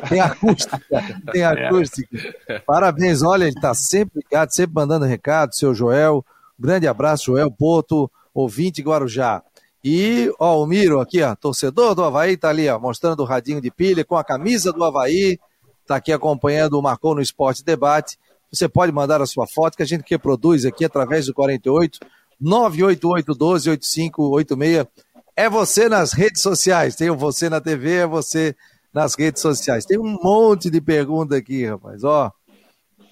Tem acústica, tem acústica. É. Parabéns, olha, ele tá sempre ligado, sempre mandando recado, seu Joel. Grande abraço, Joel Porto, ouvinte Guarujá. E, ó, o Miro aqui, ó, torcedor do Avaí, tá ali, ó, mostrando o radinho de pilha com a camisa do Avaí, tá aqui acompanhando o Marcou no Esporte Debate. Você pode mandar a sua foto, que a gente reproduz aqui através do quarenta e oito, nove oito oito, um dois, oito cinco oito seis. É você nas redes sociais, tem o você na T V, é você nas redes sociais. Tem um monte de pergunta aqui, rapaz, ó.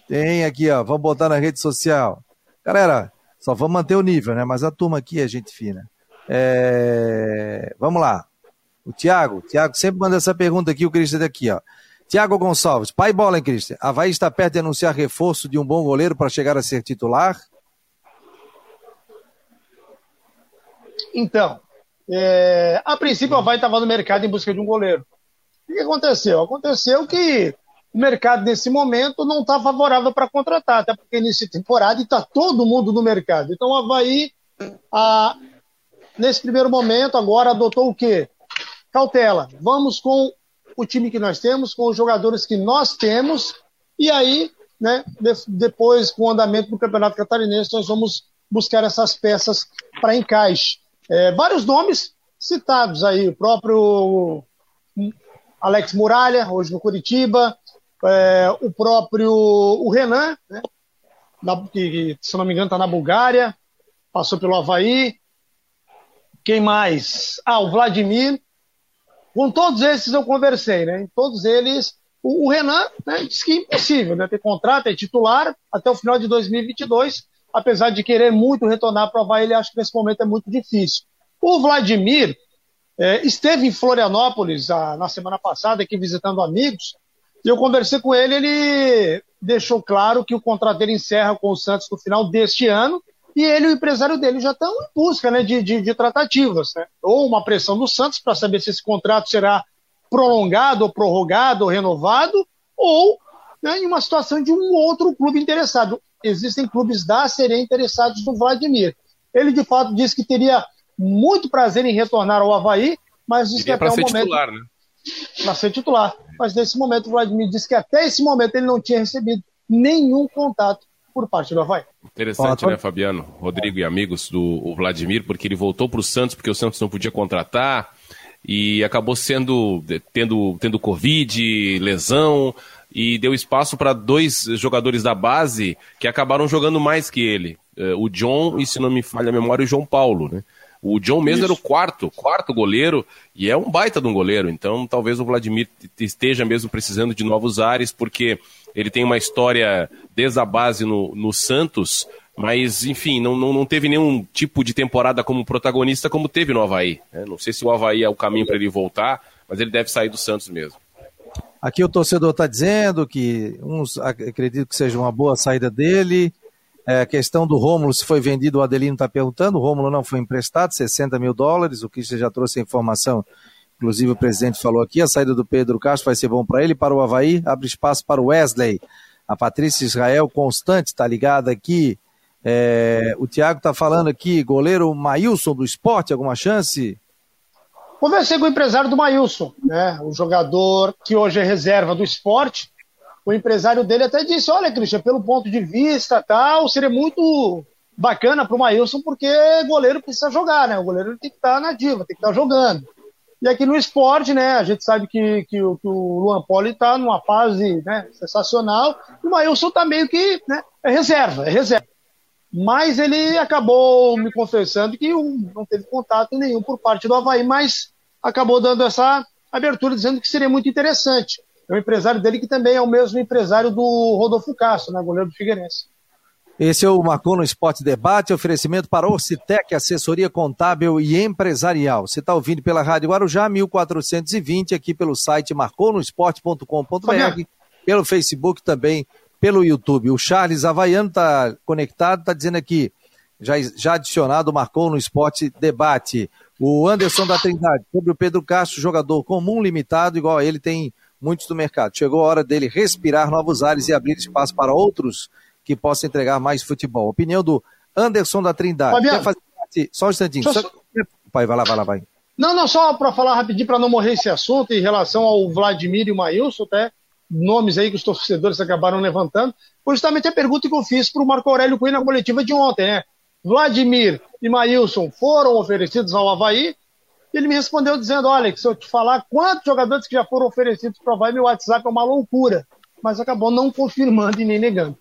Tem aqui, ó, vamos botar na rede social. Galera, só vamos manter o nível, né? Mas a turma aqui é gente fina. É... Vamos lá. O Thiago, o Thiago sempre manda essa pergunta aqui, o Christian daqui, ó. Thiago Gonçalves, pai bola, hein, Christian? Avaí está perto de anunciar reforço de um bom goleiro para chegar a ser titular? Então, é... a princípio o Avaí estava no mercado em busca de um goleiro. O que aconteceu? Aconteceu que o mercado nesse momento não está favorável para contratar, até porque nessa temporada está todo mundo no mercado. Então o Avaí, a... nesse primeiro momento, agora adotou o quê? Cautela. Vamos com o time que nós temos, com os jogadores que nós temos, e aí, né, de, depois, com o andamento do Campeonato Catarinense, nós vamos buscar essas peças para encaixe. É, vários nomes citados aí, o próprio Alex Muralha, hoje no Curitiba, é, o próprio o Renan, né, na, que, se não me engano, está na Bulgária, passou pelo Avaí. Quem mais? Ah, o Vladimir. Com todos esses eu conversei, né? Em todos eles, o, o Renan, né, disse que é impossível, né? Ter contrato, é titular até o final de dois mil e vinte e dois, apesar de querer muito retornar para o Avaí, ele acha que nesse momento é muito difícil. O Vladimir é, esteve em Florianópolis a, na semana passada, aqui visitando amigos, e eu conversei com ele, ele deixou claro que o contrato dele encerra com o Santos no final deste ano, e ele e o empresário dele já estão em busca, né, de, de, de tratativas, né? Ou uma pressão do Santos para saber se esse contrato será prolongado, ou prorrogado, ou renovado, ou, né, em uma situação de um outro clube interessado. Existem clubes da Série A interessados no Vladimir. Ele, de fato, disse que teria muito prazer em retornar ao Avaí, mas disse que até o momento... Para ser titular, né? Para ser titular. Mas nesse momento o Vladimir disse que até esse momento ele não tinha recebido nenhum contato por parte do Avaí. Interessante, né, Fabiano? Rodrigo e amigos do Vladimir, porque ele voltou para o Santos, porque o Santos não podia contratar, e acabou sendo tendo, tendo Covid, lesão, e deu espaço para dois jogadores da base que acabaram jogando mais que ele. O John, e se não me falha a memória, o João Paulo, né? O John mesmo era o quarto, quarto goleiro, e é um baita de um goleiro, então talvez o Vladimir esteja mesmo precisando de novos ares, porque ele tem uma história desde a base no, no Santos, mas, enfim, não, não, não teve nenhum tipo de temporada como protagonista como teve no Avaí, né? Não sei se o Avaí é o caminho para ele voltar, mas ele deve sair do Santos mesmo. Aqui o torcedor está dizendo que uns acreditam que seja uma boa saída dele. É, a questão do Rômulo, se foi vendido, o Adelino está perguntando, o Rômulo não foi emprestado, sessenta mil dólares, o Christian já trouxe a informação, inclusive o presidente falou aqui, a saída do Pedro Castro vai ser bom para ele, para o Avaí, abre espaço para o Wesley, a Patrícia Israel Constante está ligada aqui, é, o Thiago está falando aqui, goleiro Maílson do Sport, alguma chance? Conversei com o empresário do Maílson, né, o jogador que hoje é reserva do Sport. O empresário dele até disse, olha, Christian, pelo ponto de vista tal, seria muito bacana para o Maílson, porque goleiro precisa jogar, né? O goleiro tem que estar na ativa, tem que estar jogando. E aqui no esporte, né, a gente sabe que, que, que o Luan Poli está numa fase, né, sensacional, e o Maílson está meio que, né, é reserva, é reserva. Mas ele acabou me confessando que não teve contato nenhum por parte do Avaí, mas acabou dando essa abertura, dizendo que seria muito interessante. É o empresário dele, que também é o mesmo empresário do Rodolfo Castro, né, goleiro do Figueirense. Esse é o Marcou no Esporte Debate, oferecimento para Orcitec, assessoria contábil e empresarial. Você está ouvindo pela Rádio Guarujá, mil quatrocentos e vinte, aqui pelo site marconoesporte ponto com ponto br, pelo Facebook também, pelo YouTube. O Charles Havaiano está conectado, está dizendo aqui, já, já adicionado, Marcou no Esporte Debate. O Anderson da Trindade, sobre o Pedro Castro, jogador comum, limitado, igual a ele, tem muitos do mercado. Chegou a hora dele respirar novos ares e abrir espaço para outros que possam entregar mais futebol. Opinião do Anderson da Trindade. Fabiano, quer fazer parte? Só um instantinho. Só... Só... Pai, vai lá, vai lá, vai. Não, não, só para falar rapidinho, para não morrer esse assunto, em relação ao Vladimir e o Maílson, até nomes aí que os torcedores acabaram levantando, foi justamente a pergunta que eu fiz para o Marco Aurélio Cunha na coletiva de ontem, né? Vladimir e Maílson foram oferecidos ao Avaí, e ele me respondeu dizendo, olha, que se eu te falar quantos jogadores que já foram oferecidos para o Avaí, meu WhatsApp é uma loucura, mas acabou não confirmando e nem negando.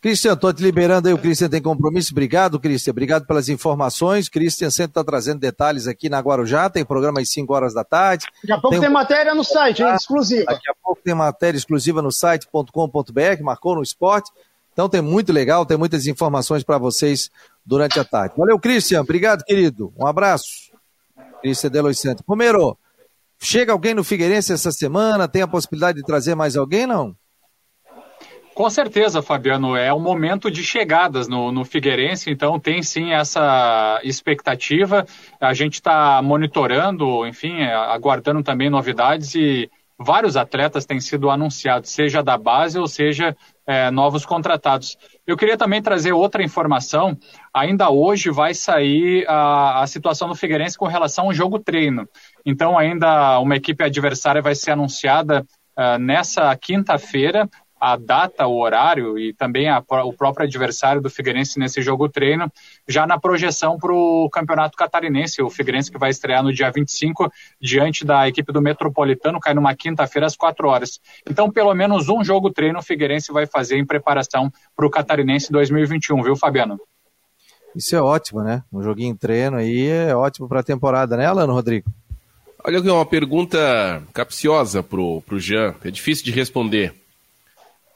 Cristian, estou te liberando aí, o Cristian tem compromisso, obrigado Cristian, obrigado pelas informações, Cristian sempre está trazendo detalhes aqui na Guarujá, tem programa às cinco horas da tarde. Daqui a pouco tem, tem um... matéria no site, hein, exclusiva. Daqui a pouco tem matéria exclusiva no site ponto com ponto b r, Marcou no Esporte, então tem muito legal, tem muitas informações para vocês durante a tarde. Valeu Cristian, obrigado querido, um abraço. Cristian Delos Santos. Romero, chega alguém no Figueirense essa semana, tem a possibilidade de trazer mais alguém, não? Com certeza, Fabiano, é o momento de chegadas no, no Figueirense, então tem sim essa expectativa, a gente está monitorando, enfim, aguardando também novidades e vários atletas têm sido anunciados, seja da base ou seja é, novos contratados. Eu queria também trazer outra informação, ainda hoje vai sair a, a situação do Figueirense com relação ao jogo treino, então ainda uma equipe adversária vai ser anunciada uh, nessa quinta-feira, a data, o horário e também a, o próprio adversário do Figueirense nesse jogo-treino, já na projeção para o Campeonato Catarinense, o Figueirense que vai estrear no dia vinte e cinco, diante da equipe do Metropolitano, cai numa quinta-feira às quatro horas. Então, pelo menos um jogo-treino o Figueirense vai fazer em preparação para o Catarinense dois mil e vinte e um, viu, Fabiano? Isso é ótimo, né? Um joguinho-treino aí é ótimo para a temporada, né, Alano Rodrigo? Olha aqui, uma pergunta capciosa para o Jean, é difícil de responder.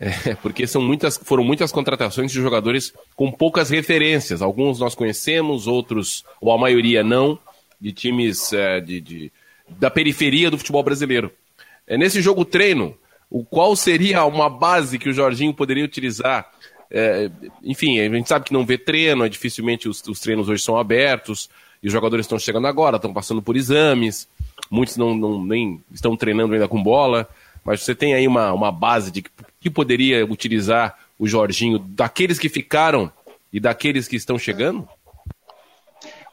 É, porque são muitas, foram muitas contratações de jogadores com poucas referências. Alguns nós conhecemos, outros, ou a maioria não, de times é, de, de, da periferia do futebol brasileiro. É, nesse jogo treino, o qual seria uma base que o Jorginho poderia utilizar? É, enfim, a gente sabe que não vê treino, é, dificilmente os, os treinos hoje são abertos, e os jogadores estão chegando agora, estão passando por exames, muitos não, não, nem estão treinando ainda com bola, mas você tem aí uma, uma base de que, que poderia utilizar o Jorginho daqueles que ficaram e daqueles que estão chegando?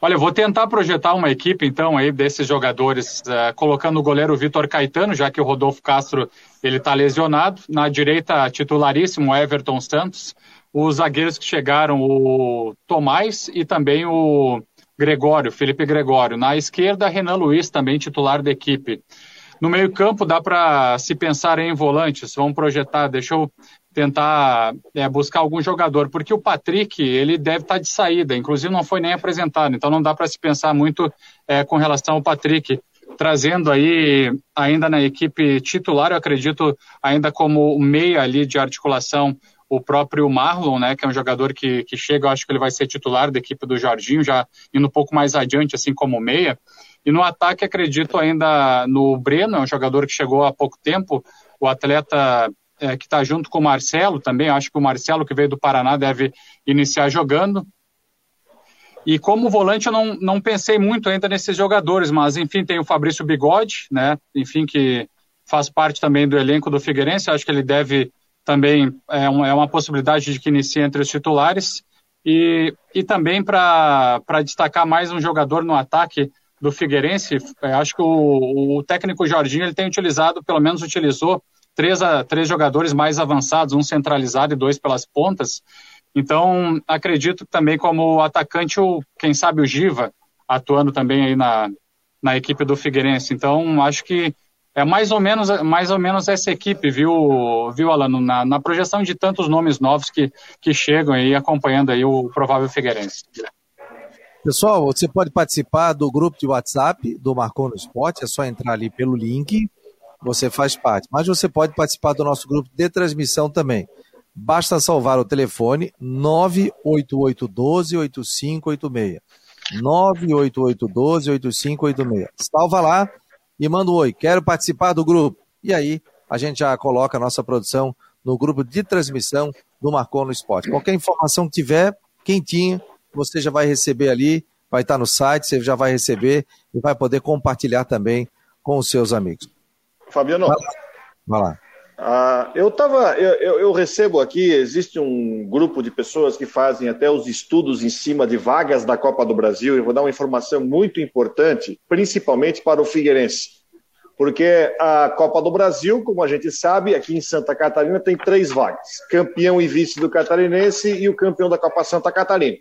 Olha, eu vou tentar projetar uma equipe, então, aí desses jogadores, uh, colocando o goleiro Vitor Caetano, já que o Rodolfo Castro ele está lesionado. Na direita, titularíssimo, Everton Santos. Os zagueiros que chegaram, o Tomás e também o Gregório, Felipe Gregório. Na esquerda, Renan Luiz, também titular da equipe. No meio-campo dá para se pensar em volantes, vamos projetar, deixa eu tentar é, buscar algum jogador, porque o Patrick ele deve estar de saída, inclusive não foi nem apresentado, então não dá para se pensar muito é, com relação ao Patrick, trazendo aí ainda na equipe titular, eu acredito ainda como meia ali de articulação, o próprio Marlon, né, que é um jogador que, que chega, eu acho que ele vai ser titular da equipe do Jorginho, já indo um pouco mais adiante, assim como meia. E no ataque, acredito ainda no Breno, é um jogador que chegou há pouco tempo, o atleta é, que está junto com o Marcelo também, acho que o Marcelo que veio do Paraná deve iniciar jogando. E como volante eu não, não pensei muito ainda nesses jogadores, mas enfim, tem o Fabrício Bigode, né? Enfim, que faz parte também do elenco do Figueirense, acho que ele deve também, é, um, é uma possibilidade de que inicie entre os titulares. E, e também para destacar mais um jogador no ataque do Figueirense, acho que o, o técnico Jorginho ele tem utilizado, pelo menos utilizou, três, a, três jogadores mais avançados, um centralizado e dois pelas pontas. Então, acredito também como atacante, o, quem sabe o Giva, atuando também aí na, na equipe do Figueirense. Então, acho que é mais ou menos, mais ou menos essa equipe, viu, viu Alano, na, na projeção de tantos nomes novos que, que chegam aí, acompanhando aí o provável Figueirense. Pessoal, você pode participar do grupo de WhatsApp do Marcou no Esporte, é só entrar ali pelo link, você faz parte. Mas você pode participar do nosso grupo de transmissão também. Basta salvar o telefone nove oito oito um dois oito cinco oito seis. nove oito oito um dois oito cinco oito seis. Salva lá e manda um oi, quero participar do grupo. E aí a gente já coloca a nossa produção no grupo de transmissão do Marcou no Esporte. Qualquer informação que tiver, quentinho, você já vai receber ali, vai estar no site, você já vai receber e vai poder compartilhar também com os seus amigos. Fabiano, vai lá. Vai lá. Ah, eu, tava, eu, eu, eu recebo aqui, existe um grupo de pessoas que fazem até os estudos em cima de vagas da Copa do Brasil, e vou dar uma informação muito importante, principalmente para o Figueirense. Porque a Copa do Brasil, como a gente sabe, aqui em Santa Catarina tem três vagas. Campeão e vice do Catarinense e o campeão da Copa Santa Catarina.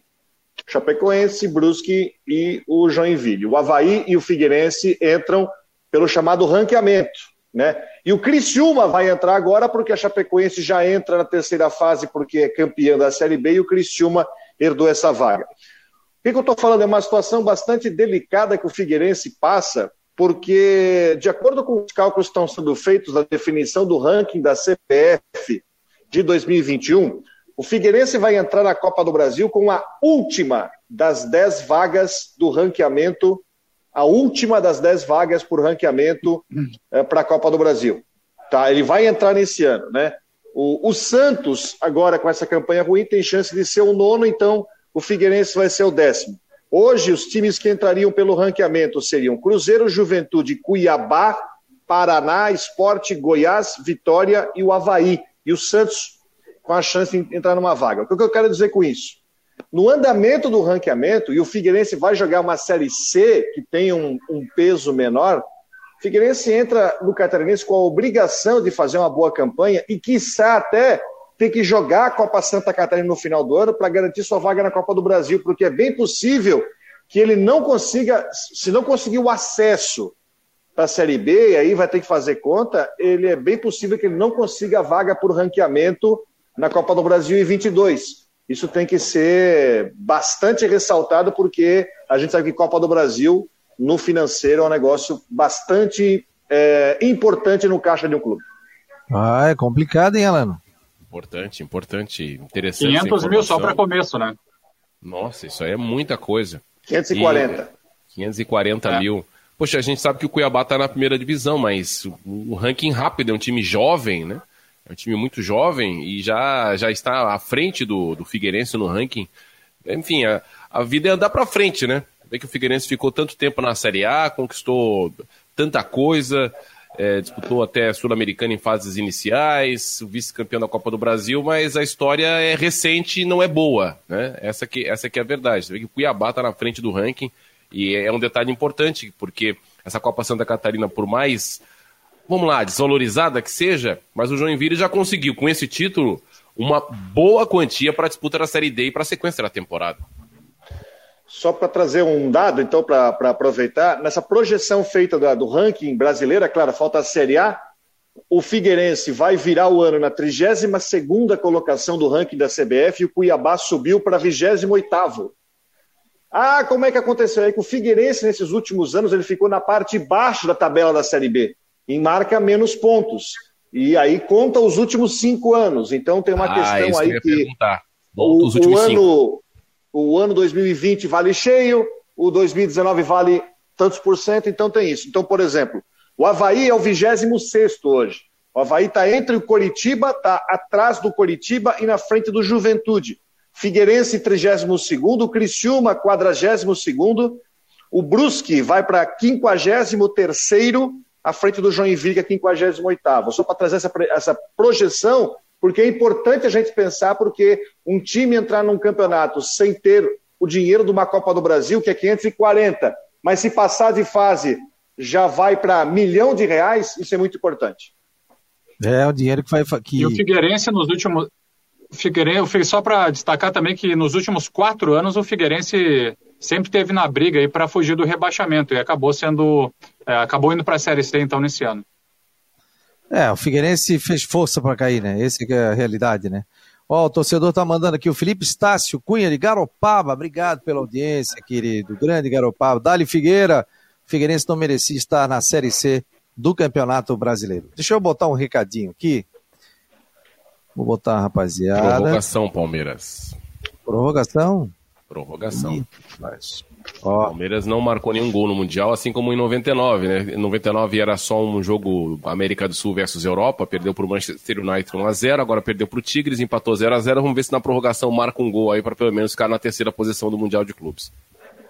Chapecoense, Brusque e o Joinville. O Avaí e o Figueirense entram pelo chamado ranqueamento, né? E o Criciúma vai entrar agora porque a Chapecoense já entra na terceira fase porque é campeã da Série B e o Criciúma herdou essa vaga. O que, que eu estou falando? É uma situação bastante delicada que o Figueirense passa, porque, de acordo com os cálculos que estão sendo feitos na definição do ranking da C P F de dois mil e vinte e um, o Figueirense vai entrar na Copa do Brasil com a última das dez vagas do ranqueamento, a última das dez vagas por ranqueamento é, para a Copa do Brasil. Tá? Ele vai entrar nesse ano, né? O, o Santos, agora com essa campanha ruim, tem chance de ser o nono, então o Figueirense vai ser o décimo. Hoje, os times que entrariam pelo ranqueamento seriam Cruzeiro, Juventude, Cuiabá, Paraná, Sport, Goiás, Vitória e o Avaí. E o Santos com a chance de entrar numa vaga. O que eu quero dizer com isso? No andamento do ranqueamento, e o Figueirense vai jogar uma Série C, que tem um, um peso menor, o Figueirense entra no Catarinense com a obrigação de fazer uma boa campanha e, quiçá, até tem que jogar a Copa Santa Catarina no final do ano para garantir sua vaga na Copa do Brasil, porque é bem possível que ele não consiga, se não conseguir o acesso para a Série B, e aí vai ter que fazer conta, ele é bem possível que ele não consiga a vaga por ranqueamento na Copa do Brasil em vinte e dois. Isso tem que ser bastante ressaltado, porque a gente sabe que Copa do Brasil, no financeiro, é um negócio bastante é, importante no caixa de um clube. Ah, é complicado, hein, Alano? Importante, importante, interessante. quinhentos mil só para começo, né? Nossa, isso aí é muita coisa. quinhentos e quarenta. E quinhentos e quarenta é. Mil. Poxa, a gente sabe que o Cuiabá está na primeira divisão, mas o ranking rápido é um time jovem, né? É um time muito jovem e já, já está à frente do, do Figueirense no ranking. Enfim, a, a vida é andar para frente, né? Vê que o Figueirense ficou tanto tempo na Série A, conquistou tanta coisa... É, disputou até a Sul-Americana em fases iniciais, o vice-campeão da Copa do Brasil, mas a história é recente e não é boa, né? Essa que, essa que é a verdade. Você vê que o Cuiabá está na frente do ranking e é um detalhe importante, porque essa Copa Santa Catarina, por mais, vamos lá, desvalorizada que seja, mas o Joinville já conseguiu, com esse título, uma boa quantia para a disputa da Série D e para a sequência da temporada. Só para trazer um dado, então, para aproveitar, nessa projeção feita da, do ranking brasileiro, é claro, falta a Série A, o Figueirense vai virar o ano na trigésima segunda colocação do ranking da C B F e o Cuiabá subiu para vigésimo oitavo. Ah, como é que aconteceu? É que o Figueirense, nesses últimos anos, ele ficou na parte baixa da tabela da Série B, e marca menos pontos. E aí conta os últimos cinco anos. Então tem uma ah, questão aí que, que o, os últimos o ano... Cinco. O ano dois mil e vinte vale cheio, o dois mil e dezenove vale tantos por cento, então tem isso. Então, por exemplo, o Avaí é o vigésimo sexto hoje. O Avaí está entre o Coritiba, está atrás do Coritiba e na frente do Juventude. Figueirense, trigésimo segundo, Criciúma, quadragésimo segundo, o Brusque vai para quinquagésimo terceiro, à frente do Joinville, que é quinquagésimo oitavo. Só para trazer essa, essa projeção... Porque é importante a gente pensar, porque um time entrar num campeonato sem ter o dinheiro de uma Copa do Brasil, que é quinhentos e quarenta, mas se passar de fase já vai para milhão de reais, isso é muito importante. É, o dinheiro que vai... Que... E o Figueirense nos últimos... Figueirense, só para destacar também que nos últimos quatro anos o Figueirense sempre teve na briga para fugir do rebaixamento e acabou sendo... É, acabou indo para a Série C então nesse ano. É, o Figueirense fez força para cair, né? Essa que é a realidade, né? Ó, o torcedor tá mandando aqui, o Felipe Estácio Cunha de Garopaba, obrigado pela audiência, querido, grande Garopaba. Dali Figueira, o Figueirense não merecia estar na Série C do Campeonato Brasileiro. Deixa eu botar um recadinho aqui. Vou botar, rapaziada. Prorrogação, Palmeiras. Prorrogação? Prorrogação. Ih, mas... O Palmeiras não marcou nenhum gol no Mundial, assim como em noventa e nove, né? Em noventa e nove era só um jogo América do Sul versus Europa, perdeu para o Manchester United um a zero, agora perdeu para o Tigres, empatou zero a zero, vamos ver se na prorrogação marca um gol aí para pelo menos ficar na terceira posição do Mundial de Clubes.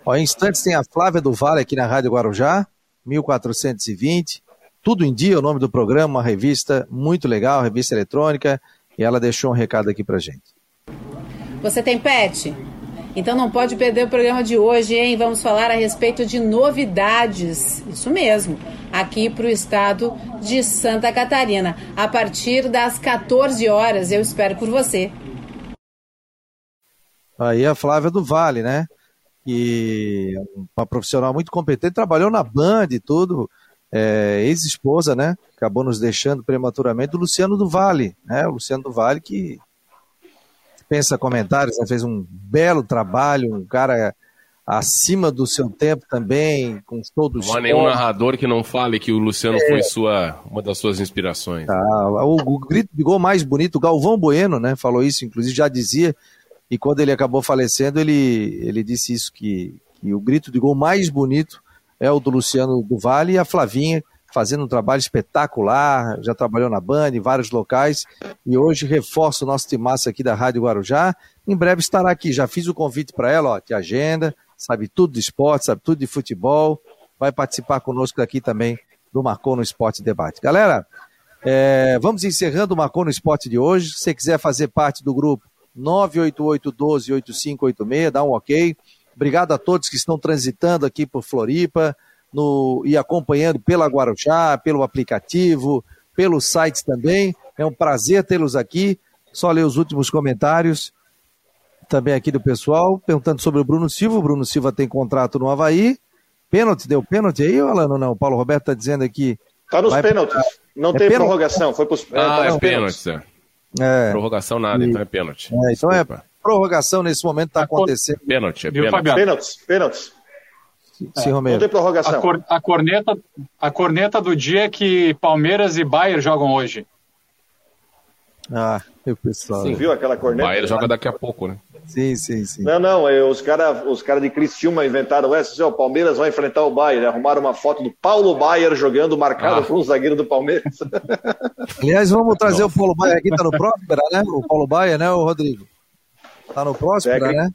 Ó, em instantes tem a Flávia do Vale aqui na Rádio Guarujá, mil quatrocentos e vinte, Tudo em Dia, o nome do programa, uma revista muito legal, revista eletrônica, e ela deixou um recado aqui pra gente. Você tem pet? Então não pode perder o programa de hoje, hein? Vamos falar a respeito de novidades, isso mesmo, aqui para o estado de Santa Catarina, a partir das quatorze horas, eu espero por você. Aí a Flávia do Vale, né? E uma profissional muito competente, trabalhou na Band e tudo, é, ex-esposa, né? Acabou nos deixando prematuramente, do Luciano do Vale, né? O Luciano do Vale que pensa comentários, né? Fez um belo trabalho, um cara acima do seu tempo também, com todo o... Não há nenhum narrador que não fale que o Luciano é. foi sua, uma das suas inspirações. Ah, o, o grito de gol mais bonito, o Galvão Bueno, né? Falou isso, inclusive já dizia. E quando ele acabou falecendo, ele, ele disse isso, que, que o grito de gol mais bonito é o do Luciano do Vale, e a Flavinha fazendo um trabalho espetacular, já trabalhou na Band, em vários locais, e hoje reforça o nosso timaço aqui da Rádio Guarujá. Em breve estará aqui, já fiz o convite para ela, ó, de agenda, sabe tudo de esporte, sabe tudo de futebol, vai participar conosco aqui também do Marcou no Esporte Debate. Galera, é, vamos encerrando o Marcou no Esporte de hoje. Se você quiser fazer parte do grupo, nove oito oito um dois oito cinco oito seis, dá um ok. Obrigado a todos que estão transitando aqui por Floripa no, e acompanhando pela Guarujá, pelo aplicativo, pelos sites também. É um prazer tê-los aqui. Só ler os últimos comentários também aqui do pessoal, perguntando sobre o Bruno Silva. O Bruno Silva tem contrato no Avaí. Pênalti, deu pênalti aí, Alano? Não, o Paulo Roberto está dizendo aqui. Está nos pênaltis. Pra... Não é tem pênalti? Prorrogação. Foi pros... Ah, é pênalti, é. É, prorrogação nada, e, então é pênalti. É, então é prorrogação nesse momento, está acontecendo. Pênalti, é pênalti. Pênaltis, pênaltis. É, não tem prorrogação. A, cor, a, corneta, a corneta do dia que Palmeiras e Bayern jogam hoje. Ah, eu pessoal. Você viu aquela corneta? Bayern joga daqui a pouco, né? Sim, sim, sim. Não, não, eu, os caras os cara de Criciúma inventaram essa, assim, ó, o Palmeiras vai enfrentar o Bayern. Arrumaram uma foto do Paulo Baier jogando, marcado ah. por um zagueiro do Palmeiras. Aliás, vamos trazer Nossa. o Paulo Baier aqui, tá no Próspera, né? O Paulo Baier, né, o Rodrigo? Tá no Próspera, técnico, né?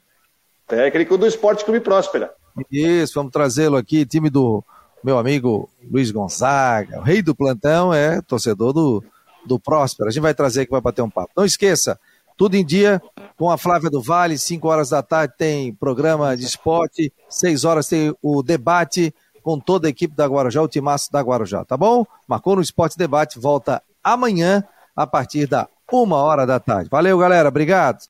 Técnico do Sport Clube Próspera. Isso, vamos trazê-lo aqui, time do meu amigo Luiz Gonzaga, o rei do plantão, é torcedor do, do Próspera. A gente vai trazer aqui, vai bater um papo. Não esqueça, Tudo em Dia, com a Flávia do Vale, cinco horas da tarde tem programa de esporte, seis horas tem o debate com toda a equipe da Guarujá, o timaço da Guarujá, tá bom? Marcou no Esporte Debate, volta amanhã a partir da uma hora da tarde. Valeu, galera, obrigado!